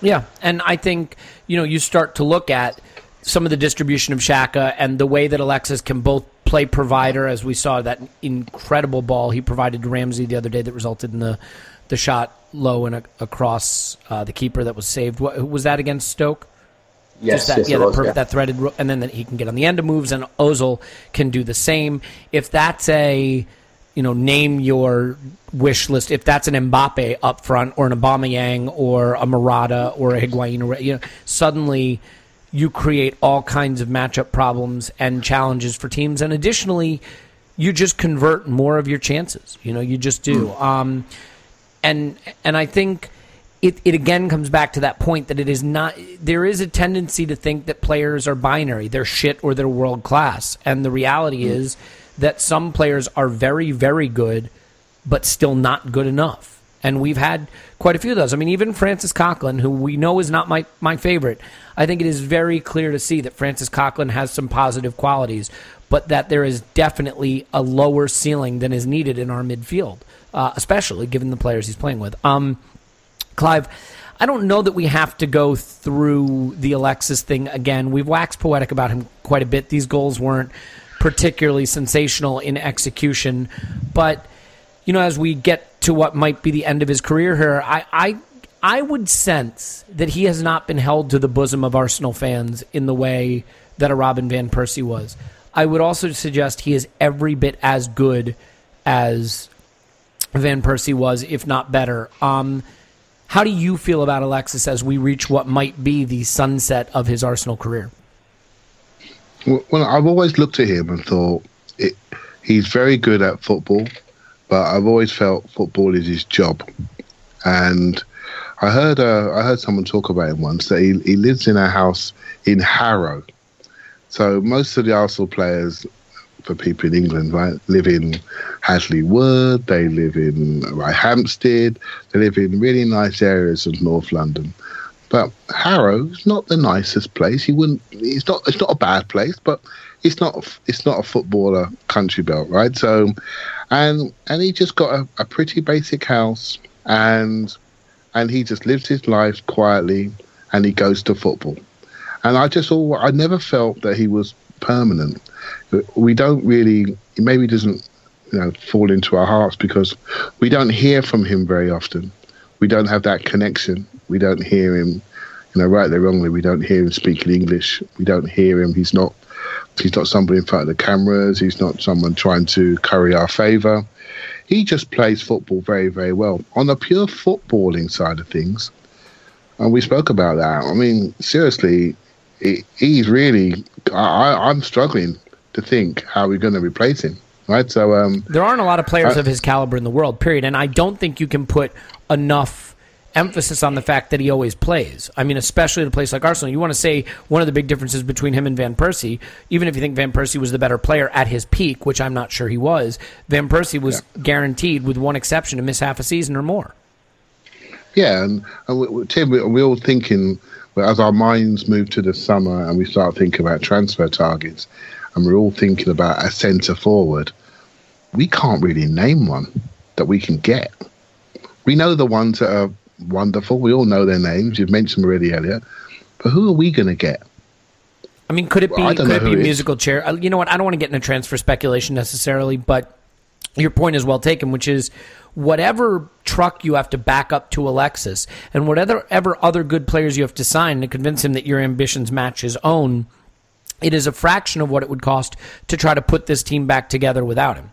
Yeah, and I think, you know, you start to look at some of the distribution of Xhaka and the way that Alexis can both play provider, as we saw that incredible ball he provided to Ramsey the other day that resulted in the shot low and across the keeper that was saved. Was that against Stoke? Yes, that, yes, yeah, was, yeah. That threaded, and then that he can get on the end of moves, and Ozil can do the same. If that's a, you know, name your wish list, if that's an Mbappe up front or an Aubameyang or a Morata or a Higuain, or, you know, suddenly you create all kinds of matchup problems and challenges for teams. And additionally, you just convert more of your chances. You know, you just do. And I think it again comes back to that point that it is not, there is a tendency to think that players are binary. They're shit or they're world class. And the reality is that some players are very, very good, but still not good enough. And we've had quite a few of those. I mean, even Francis Coughlin, who we know is not my favorite, I think it is very clear to see that Francis Coughlin has some positive qualities, but that there is definitely a lower ceiling than is needed in our midfield, especially given the players he's playing with. Clive, I don't know that we have to go through the Alexis thing again. We've waxed poetic about him quite a bit. These goals weren't particularly sensational in execution, but, you know, as we get to what might be the end of his career here, I would sense that he has not been held to the bosom of Arsenal fans in the way that a Robin Van Persie was. I would also suggest he is every bit as good as Van Persie was, if not better. How do you feel about Alexis as we reach what might be the sunset of his Arsenal career? Well, I've always looked at him and thought he's very good at football, but I've always felt football is his job. And I heard someone talk about him once, that he lives in a house in Harrow. So most of the Arsenal players, for people in England, right, live in Hasley Wood, they live in Hampstead, they live in really nice areas of North London. But Harrow's not the nicest place. It's not a bad place, but it's not a footballer country belt, right? So, and he just got a pretty basic house, and he just lives his life quietly, and he goes to football. And I never felt that he was permanent. We don't really, maybe he doesn't, you know, fall into our hearts because we don't hear from him very often. We don't have that connection. We don't hear him, you know, rightly or wrongly, we don't hear him speaking English. We don't hear him. He's not somebody in front of the cameras. He's not someone trying to curry our favour. He just plays football very, very well. On the pure footballing side of things, and we spoke about that. I mean, seriously, he's really... I'm struggling to think how we're going to replace him. Right? So there aren't a lot of players of his caliber in the world, period. And I don't think you can put enough emphasis on the fact that he always plays. I mean, especially at a place like Arsenal. You want to say one of the big differences between him and Van Persie, even if you think Van Persie was the better player at his peak, which I'm not sure he was, Van Persie was guaranteed, with one exception, to miss half a season or more. Yeah, and Tim, we're all thinking, as our minds move to the summer and we start thinking about transfer targets, and we're all thinking about a centre-forward, we can't really name one that we can get. We know the ones that are wonderful. We all know their names. You've mentioned them already earlier. But who are we going to get? I mean, could it be musical chair? You know what? I don't want to get into transfer speculation necessarily, but your point is well taken, which is whatever truck you have to back up to Alexis and whatever other good players you have to sign to convince him that your ambitions match his own, it is a fraction of what it would cost to try to put this team back together without him.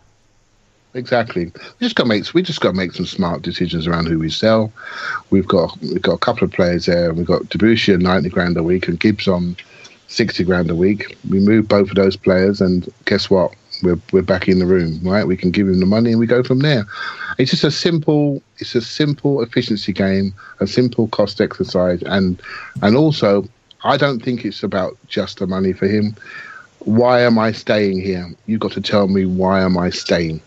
Exactly. We just got to make some smart decisions around who we sell. We've got a couple of players there. We've got Debussy on 90 grand a week and Gibbs on 60 grand a week. We move both of those players, and guess what? We're back in the room, right? We can give him the money, and we go from there. It's just a simple efficiency game, a simple cost exercise, and also I don't think it's about just the money for him. Why am I staying here? You've got to tell me why am I staying.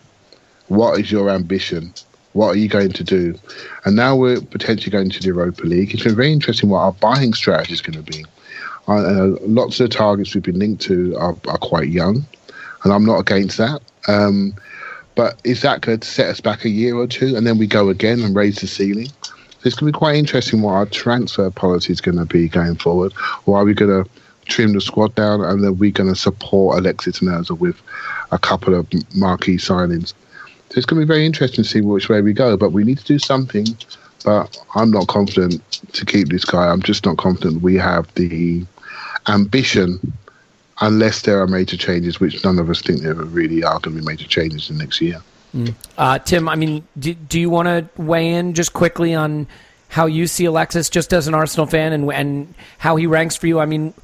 What is your ambition? What are you going to do? And now we're potentially going to the Europa League. It's been very interesting what our buying strategy is going to be. Lots of the targets we've been linked to are quite young, and I'm not against that. But is that going to set us back a year or two, and then we go again and raise the ceiling? So it's going to be quite interesting what our transfer policy is going to be going forward, or are we going to trim the squad down, and then we're going to support Alexis and Ozil with a couple of marquee signings? So it's going to be very interesting to see which way we go, but we need to do something. But I'm not confident to keep this guy. I'm just not confident we have the ambition, unless there are major changes, which none of us think there really are going to be major changes in next year. Tim, I mean, do you want to weigh in just quickly on how you see Alexis just as an Arsenal fan and how he ranks for you? I mean,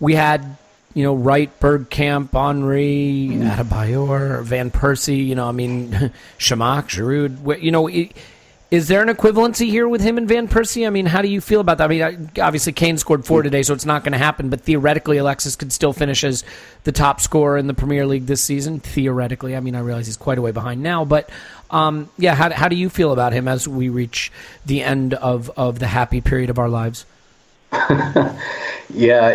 we had... You know, Wright, Bergkamp, Henry, Adebayor, Van Persie, you know, I mean, Shamak, Giroud. You know, is there an equivalency here with him and Van Persie? I mean, how do you feel about that? I mean, obviously Kane scored 4 today, so it's not going to happen, but theoretically Alexis could still finish as the top scorer in the Premier League this season. Theoretically. I mean, I realize he's quite a way behind now, but yeah, how do you feel about him as we reach the end of the happy period of our lives? Yeah,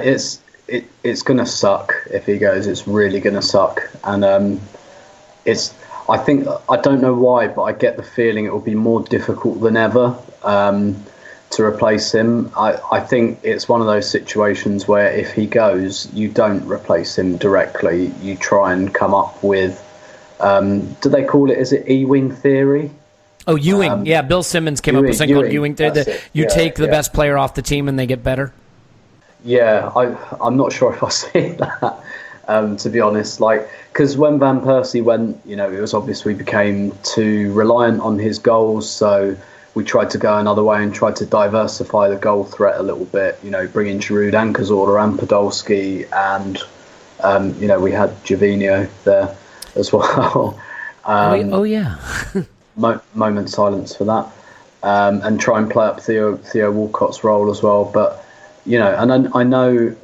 it's gonna suck if he goes. It's really gonna suck, and I think, I don't know why, but I get the feeling it will be more difficult than ever to replace him. I think it's one of those situations where if he goes, you don't replace him directly. You try and come up with do they call it? Is it Ewing Theory? Oh, Ewing. Yeah, Bill Simmons came up with something called Ewing Theory. You take the best player off the team and they get better. Yeah, I'm not sure if I see that, to be honest. Like, because when Van Persie went, you know, it was obvious we became too reliant on his goals, so we tried to go another way and tried to diversify the goal threat a little bit. You know, bring in Giroud and Cazorla and Podolski, and you know, we had Jovino there as well. Moment silence for that, and try and play up Theo Walcott's role as well, but. You know, and I know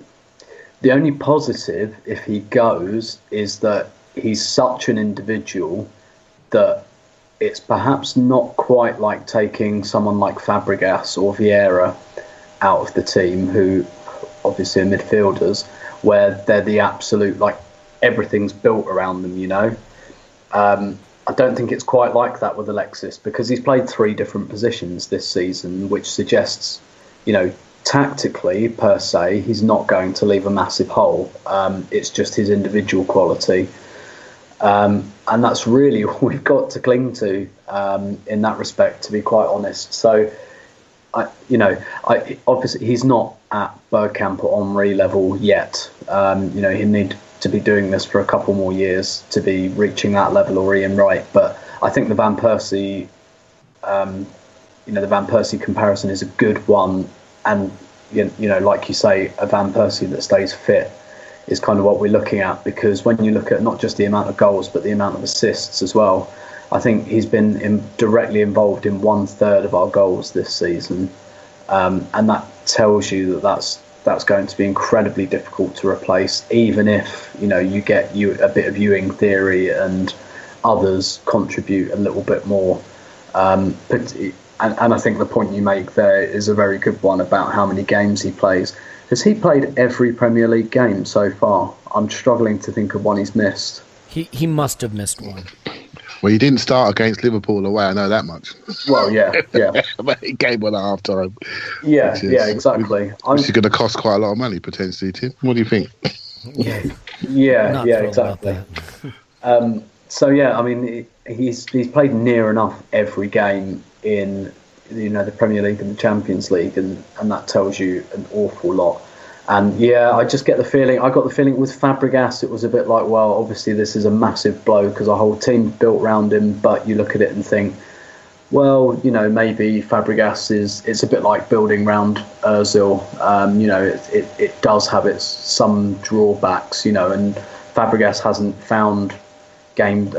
the only positive if he goes is that he's such an individual that it's perhaps not quite like taking someone like Fabregas or Vieira out of the team, who obviously are midfielders, where they're the absolute, like, everything's built around them, you know. I don't think it's quite like that with Alexis, because he's played 3 different positions this season, which suggests, you know, tactically, per se, he's not going to leave a massive hole. It's just his individual quality. And that's really all we've got to cling to in that respect, to be quite honest. So Obviously he's not at Bergkamp or Henry level yet. He'd need to be doing this for a couple more years to be reaching that level, or Ian Wright. But I think the Van Persie comparison is a good one. And, like you say, a Van Persie that stays fit is kind of what we're looking at, because when you look at not just the amount of goals, but the amount of assists as well, I think he's been directly involved in 1/3 of our goals this season. And that tells you that's going to be incredibly difficult to replace, even if, you get a bit of Ewing Theory and others contribute a little bit more. And I think the point you make there is a very good one about how many games he plays. Has he played every Premier League game so far? I'm struggling to think of one he's missed. He must have missed one. Well, he didn't start against Liverpool away, I know that much. Well, yeah. But he gave one at half time. Yeah, exactly. Which is going to cost quite a lot of money, potentially, Tim. What do you think? Exactly. He's played near enough every game in the Premier League and the Champions League, and that tells you an awful lot. And I got the feeling with Fabregas, it was a bit like, well, obviously this is a massive blow because our whole team built around him, but you look at it and think, well, maybe Fabregas it's a bit like building around Ozil. It does have its some drawbacks, and Fabregas hasn't found game,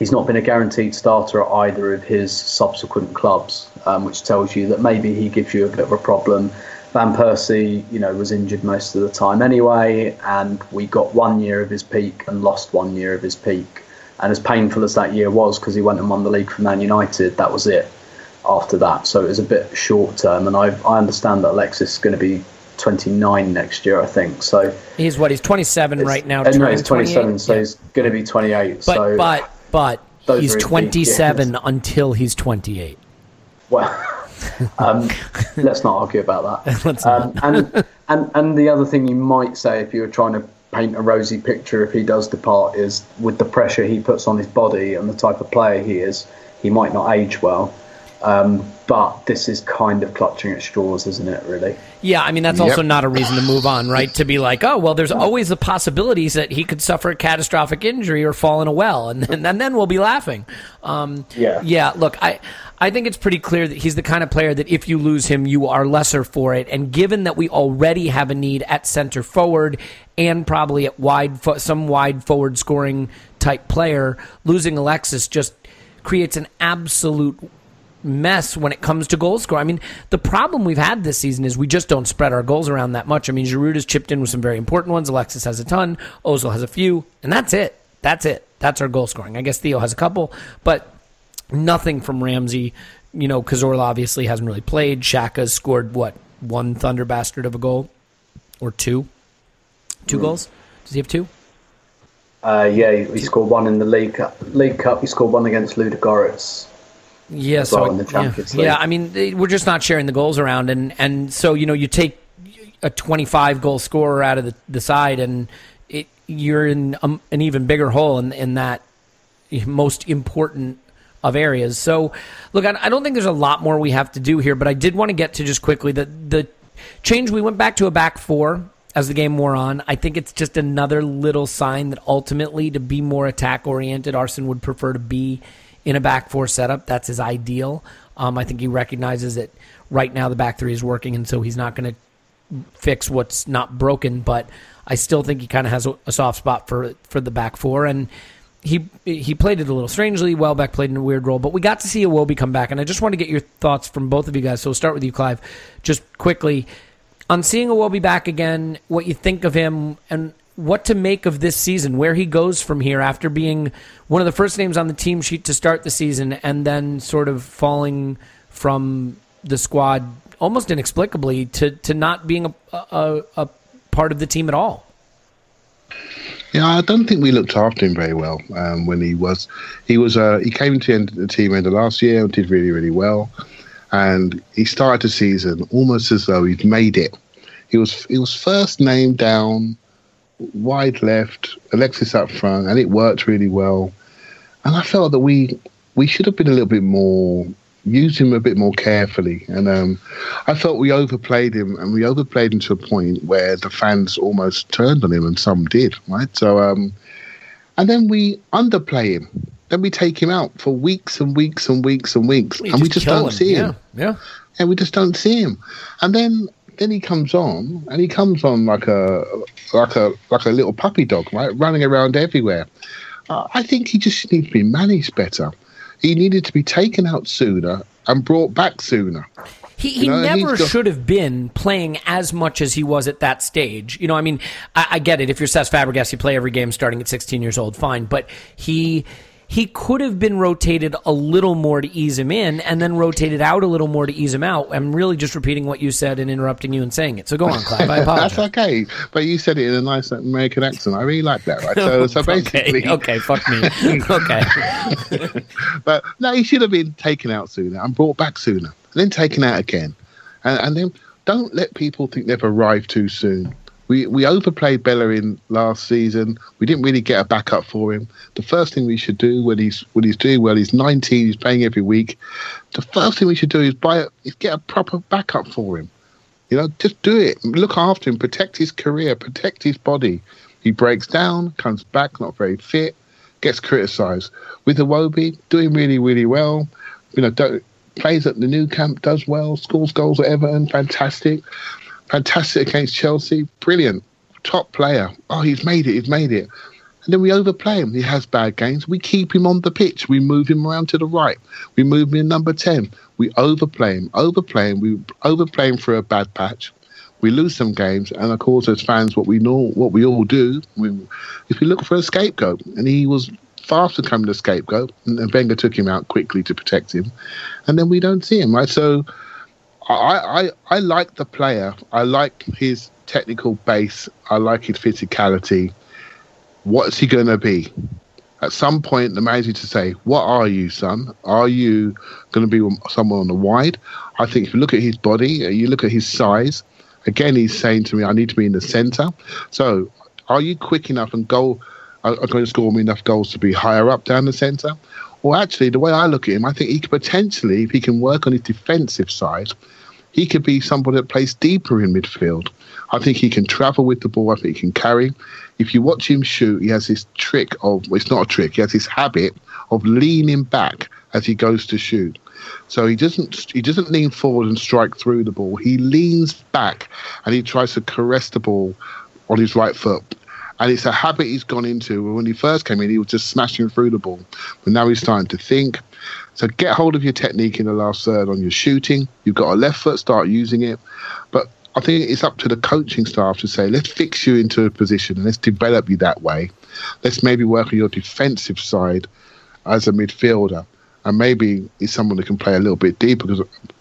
he's not been a guaranteed starter at either of his subsequent clubs, which tells you that maybe he gives you a bit of a problem. Van Persie, was injured most of the time anyway, and we got 1 year of his peak and lost 1 year of his peak. And as painful as that year was, because he went and won the league for Man United, that was it after that. So it was a bit short term, and I understand that Alexis is going to be 29 next year, I think. So he's 27 right now. No, he's 27, so he's going to be 28. But he's 27 until he's 28. Well. Let's not argue about that. And the other thing you might say, if you were trying to paint a rosy picture, if he does depart, is with the pressure he puts on his body and the type of player he is, he might not age well. But this is kind of clutching at straws, isn't it, really? Yeah, I mean, that's also not a reason to move on, right? To be like, oh, well, there's always the possibilities that he could suffer a catastrophic injury or fall in a well, and then we'll be laughing. I think it's pretty clear that he's the kind of player that if you lose him, you are lesser for it. And given that we already have a need at center forward and probably at some wide forward scoring type player, losing Alexis just creates an absolute mess when it comes to goal score. I mean, the problem we've had this season is we just don't spread our goals around that much. I mean, Giroud has chipped in with some very important ones. Alexis has a ton. Ozil has a few. And that's it. That's our goal scoring. I guess Theo has a couple, but nothing from Ramsey. Cazorla obviously hasn't really played. Xhaka's scored, one thunder bastard of a goal? Or two? Two goals? Does he have two? He scored one in the League Cup. He scored one against Ludogorets. Yeah, in the Champions League. We're just not sharing the goals around, and so you take a 25 goal scorer out of the side, and you're in an even bigger hole in that most important of areas. So, look, I don't think there's a lot more we have to do here, but I did want to get to just quickly the change. We went back to a back four as the game wore on. I think it's just another little sign that ultimately, to be more attack oriented, Arsene would prefer to be in a back four setup. That's his ideal. I think he recognizes that right now the back three is working, and so he's not going to fix what's not broken, but I still think he kind of has a soft spot for the back four, and he played it a little strangely. Welbeck played in a weird role, but we got to see Iwobi come back, and I just want to get your thoughts from both of you guys, so we'll start with you, Clive, just quickly. On seeing Iwobi back again, what you think of him, and what to make of this season, where he goes from here after being one of the first names on the team sheet to start the season and then sort of falling from the squad almost inexplicably to not being a part of the team at all. Yeah, I don't think we looked after him very well when he was. He came to the team end of last year and did really, really well. And he started the season almost as though he'd made it. He was first named down, wide left, Alexis up front, and it worked really well. And I felt that we should have been a little bit more use him a bit more carefully. And I felt we overplayed him, and we overplayed him to a point where the fans almost turned on him, and some did, right? So, and then we underplay him. Then we take him out for weeks and weeks and weeks and weeks, and we just don't see him. Yeah, and we just don't see him. And then he comes on, and he comes on like a little puppy dog, right, running around everywhere. I think he just needs to be managed better. He needed to be taken out sooner and brought back sooner. He never should have been playing as much as he was at that stage. You know, I mean, I get it. If you're Cesc Fabregas, you play every game starting at 16 years old, fine. But he could have been rotated a little more to ease him in, and then rotated out a little more to ease him out. I'm really just repeating what you said and interrupting you and saying it. So go on, Clive. I apologize. That's okay. But you said it in a nice American accent. I really like that. Right? So basically... okay, fuck me. Okay. But no, he should have been taken out sooner and brought back sooner, and then taken out again. And then don't let people think they've arrived too soon. We overplayed Bellerin last season. We didn't really get a backup for him. The first thing we should do when he's doing well, he's 19, he's playing every week. The first thing we should do is get a proper backup for him. You know, just do it. Look after him. Protect his career. Protect his body. He breaks down, comes back not very fit, gets criticised. With Iwobi, doing really, really well. You know, plays at the new camp, does well, scores goals at Everton, fantastic. Fantastic against Chelsea. Brilliant. Top player. Oh, he's made it. And then we overplay him. He has bad games. We keep him on the pitch. We move him around to the right. We move him in number 10. We overplay him. We overplay him for a bad patch. We lose some games. And of course, as fans, what we all do, if we look for a scapegoat, and he was fast to come to the scapegoat, and Wenger took him out quickly to protect him. And then we don't see him, right? So... I like the player. I like his technical base. I like his physicality. What's he going to be? At some point, the manager to say, what are you, son? Are you going to be someone on the wide? I think if you look at his body, you look at his size, again, he's saying to me, I need to be in the centre. So are you quick enough and are going to score me enough goals to be higher up down the centre? Or actually, the way I look at him, I think he could potentially, if he can work on his defensive side, he could be somebody that plays deeper in midfield. I think he can travel with the ball. I think he can carry. If you watch him shoot, he has this trick of, well, it's not a trick, he has this habit of leaning back as he goes to shoot. So he doesn't lean forward and strike through the ball. He leans back and he tries to caress the ball on his right foot. And it's a habit he's gone into. When he first came in, he was just smashing through the ball. But now he's starting to think. So get hold of your technique in the last third on your shooting. You've got a left foot, start using it. But I think it's up to the coaching staff to say, let's fix you into a position and let's develop you that way. Let's maybe work on your defensive side as a midfielder. And maybe he's someone that can play a little bit deeper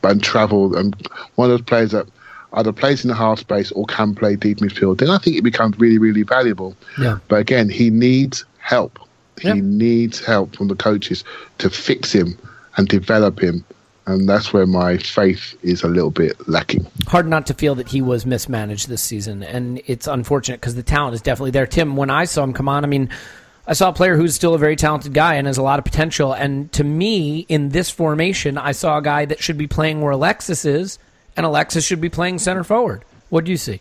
and travel. And one of those players that either plays in the half space or can play deep midfield, then I think it becomes really, really valuable. Yeah. But again, he needs help. Yeah. He needs help from the coaches to fix him and develop him. And that's where my faith is a little bit lacking. Hard not to feel that he was mismanaged this season. And it's unfortunate because the talent is definitely there. Tim, when I saw him come on, I mean, I saw a player who's still a very talented guy and has a lot of potential. And to me, in this formation, I saw a guy that should be playing where Alexis is, and Alexis should be playing center forward. What do you see?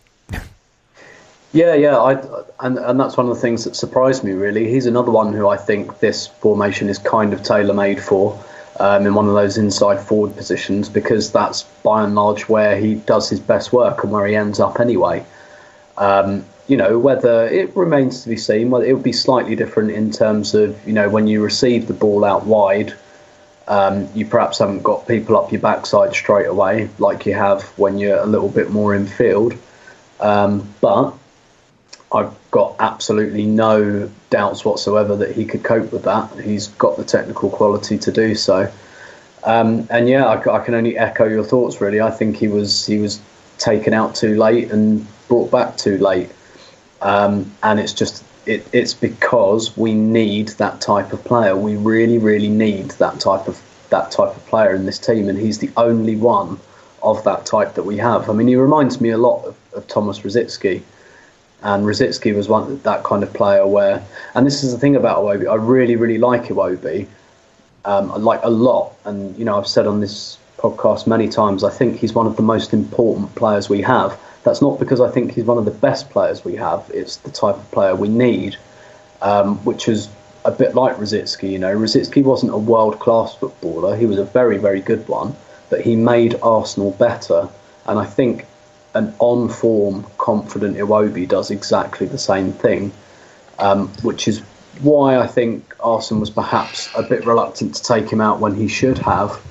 Yeah. And that's one of the things that surprised me, really. He's another one who I think this formation is kind of tailor-made for in one of those inside forward positions, because that's by and large where he does his best work and where he ends up anyway. You know, whether it remains to be seen, whether it would be slightly different in terms of, you know, when you receive the ball out wide, you perhaps haven't got people up your backside straight away like you have when you're a little bit more in field. But I've got absolutely no doubts whatsoever that he could cope with that. He's got the technical quality to do so. And yeah, I can only echo your thoughts, really. I think he was taken out too late and brought back too late. And it's just... It's because we need that type of player. We really, really need that type of player in this team, and he's the only one of that type that we have. I mean, he reminds me a lot of Thomas Rosicky, and Rosicky was that kind of player where. And this is the thing about Iwobi. I really, really like Iwobi, like a lot. And, you know, I've said on this podcast many times, I think he's one of the most important players we have. That's not because I think he's one of the best players we have. It's the type of player we need, which is a bit like Rosicki. You know, Rosicki wasn't a world-class footballer. He was a very, very good one, but he made Arsenal better. And I think an on-form, confident Iwobi does exactly the same thing, which is why I think Arsenal was perhaps a bit reluctant to take him out when he should have,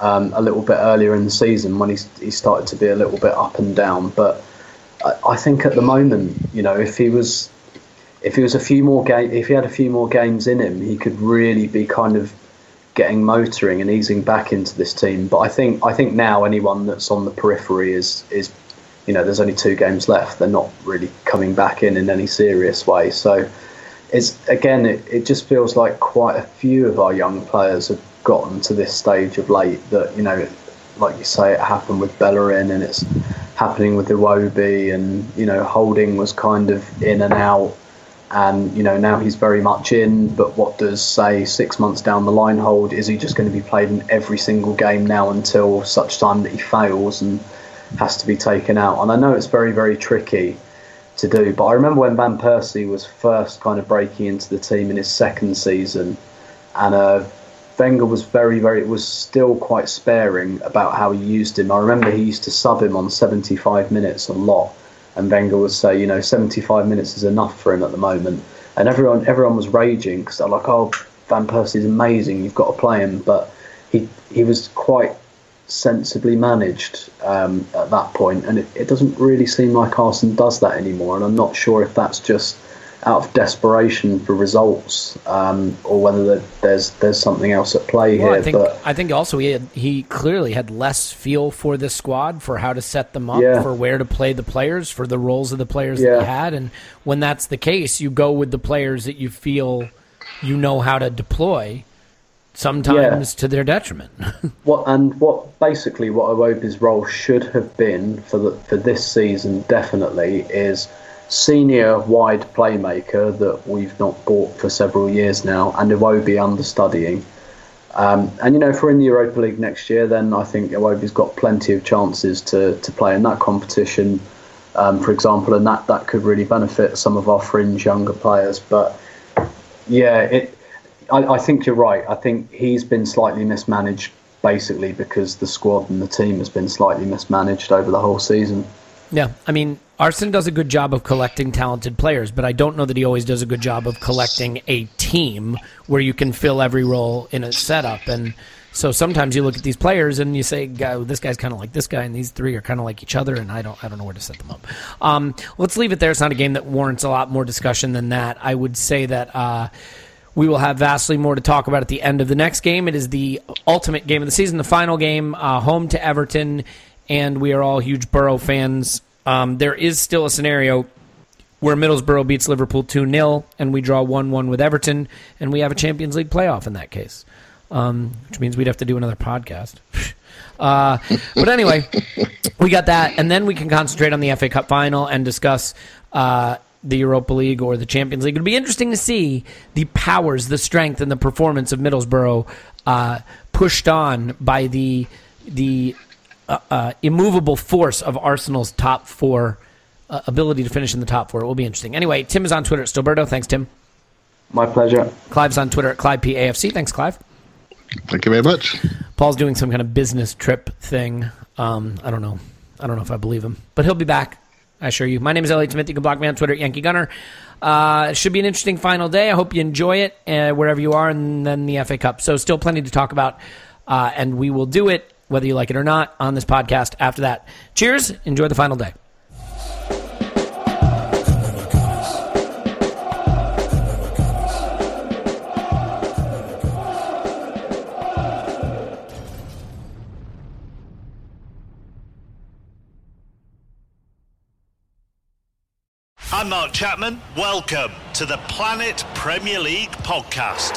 a little bit earlier in the season, when he started to be a little bit up and down. But I think at the moment, you know, if he had a few more games in him, he could really be kind of getting motoring and easing back into this team. But I think now anyone that's on the periphery is, you know, there's only 2 games left. They're not really coming back in any serious way. So it's, again, it just feels like quite a few of our young players have gotten to this stage of late that, you know, like you say, it happened with Bellerin and it's happening with Iwobi, and, you know, Holding was kind of in and out, and, you know, now he's very much in, but what does, say, 6 months down the line hold? Is he just going to be played in every single game now until such time that he fails and has to be taken out? And I know it's very, very tricky to do, but I remember when Van Persie was first kind of breaking into the team in his second season, and Wenger was still quite sparing about how he used him. I remember he used to sub him on 75 minutes a lot, and Wenger would say, you know, 75 minutes is enough for him at the moment. And everyone was raging because they're like, oh, Van Persie's amazing, you've got to play him. But he was quite sensibly managed at that point, and it doesn't really seem like Arsenal does that anymore. And I'm not sure if that's just out of desperation for results, or whether there's something else at play here. I think also he clearly had less feel for this squad, for how to set them up, for where to play the players, for the roles of the players that he had. And when that's the case, you go with the players that you feel you know how to deploy, sometimes to their detriment. What Iwobi's role should have been for this season, definitely, is senior wide playmaker that we've not bought for several years now, and Iwobi understudying. And, you know, if we're in the Europa League next year, then I think Iwobi's got plenty of chances to play in that competition, for example, and that could really benefit some of our fringe younger players. But, yeah, I think you're right. I think he's been slightly mismanaged, basically, because the squad and the team has been slightly mismanaged over the whole season. Yeah, I mean, Arsene does a good job of collecting talented players, but I don't know that he always does a good job of collecting a team where you can fill every role in a setup. And so sometimes you look at these players and you say, this guy's kind of like this guy, and these three are kind of like each other, and I don't know where to set them up. Let's leave it there. It's not a game that warrants a lot more discussion than that. I would say that we will have vastly more to talk about at the end of the next game. It is the ultimate game of the season, the final game, home to Everton, and we are all huge Borough fans. There is still a scenario where Middlesbrough beats Liverpool 2-0 and we draw 1-1 with Everton, and we have a Champions League playoff in that case, which means we'd have to do another podcast. But anyway, we got that, and then we can concentrate on the FA Cup final and discuss the Europa League or the Champions League. It'll be interesting to see the powers, the strength, and the performance of Middlesbrough pushed on by the immovable force of Arsenal's top 4 ability to finish in the top 4. It will be interesting. Anyway, Tim is on Twitter at Stilberto. Thanks, Tim. My pleasure. Clive's on Twitter at ClivePAFC. Thanks, Clive. Thank you very much. Paul's doing some kind of business trip thing. I don't know if I believe him, but he'll be back, I assure you. My name is Elliot Smith. You can block me on Twitter at Yankee Gunner. It should be an interesting final day. I hope you enjoy it wherever you are, and then the FA Cup. So still plenty to talk about, and we will do it, whether you like it or not, on this podcast after that. Cheers. Enjoy the final day. I'm Mark Chapman. Welcome to the Planet Premier League podcast.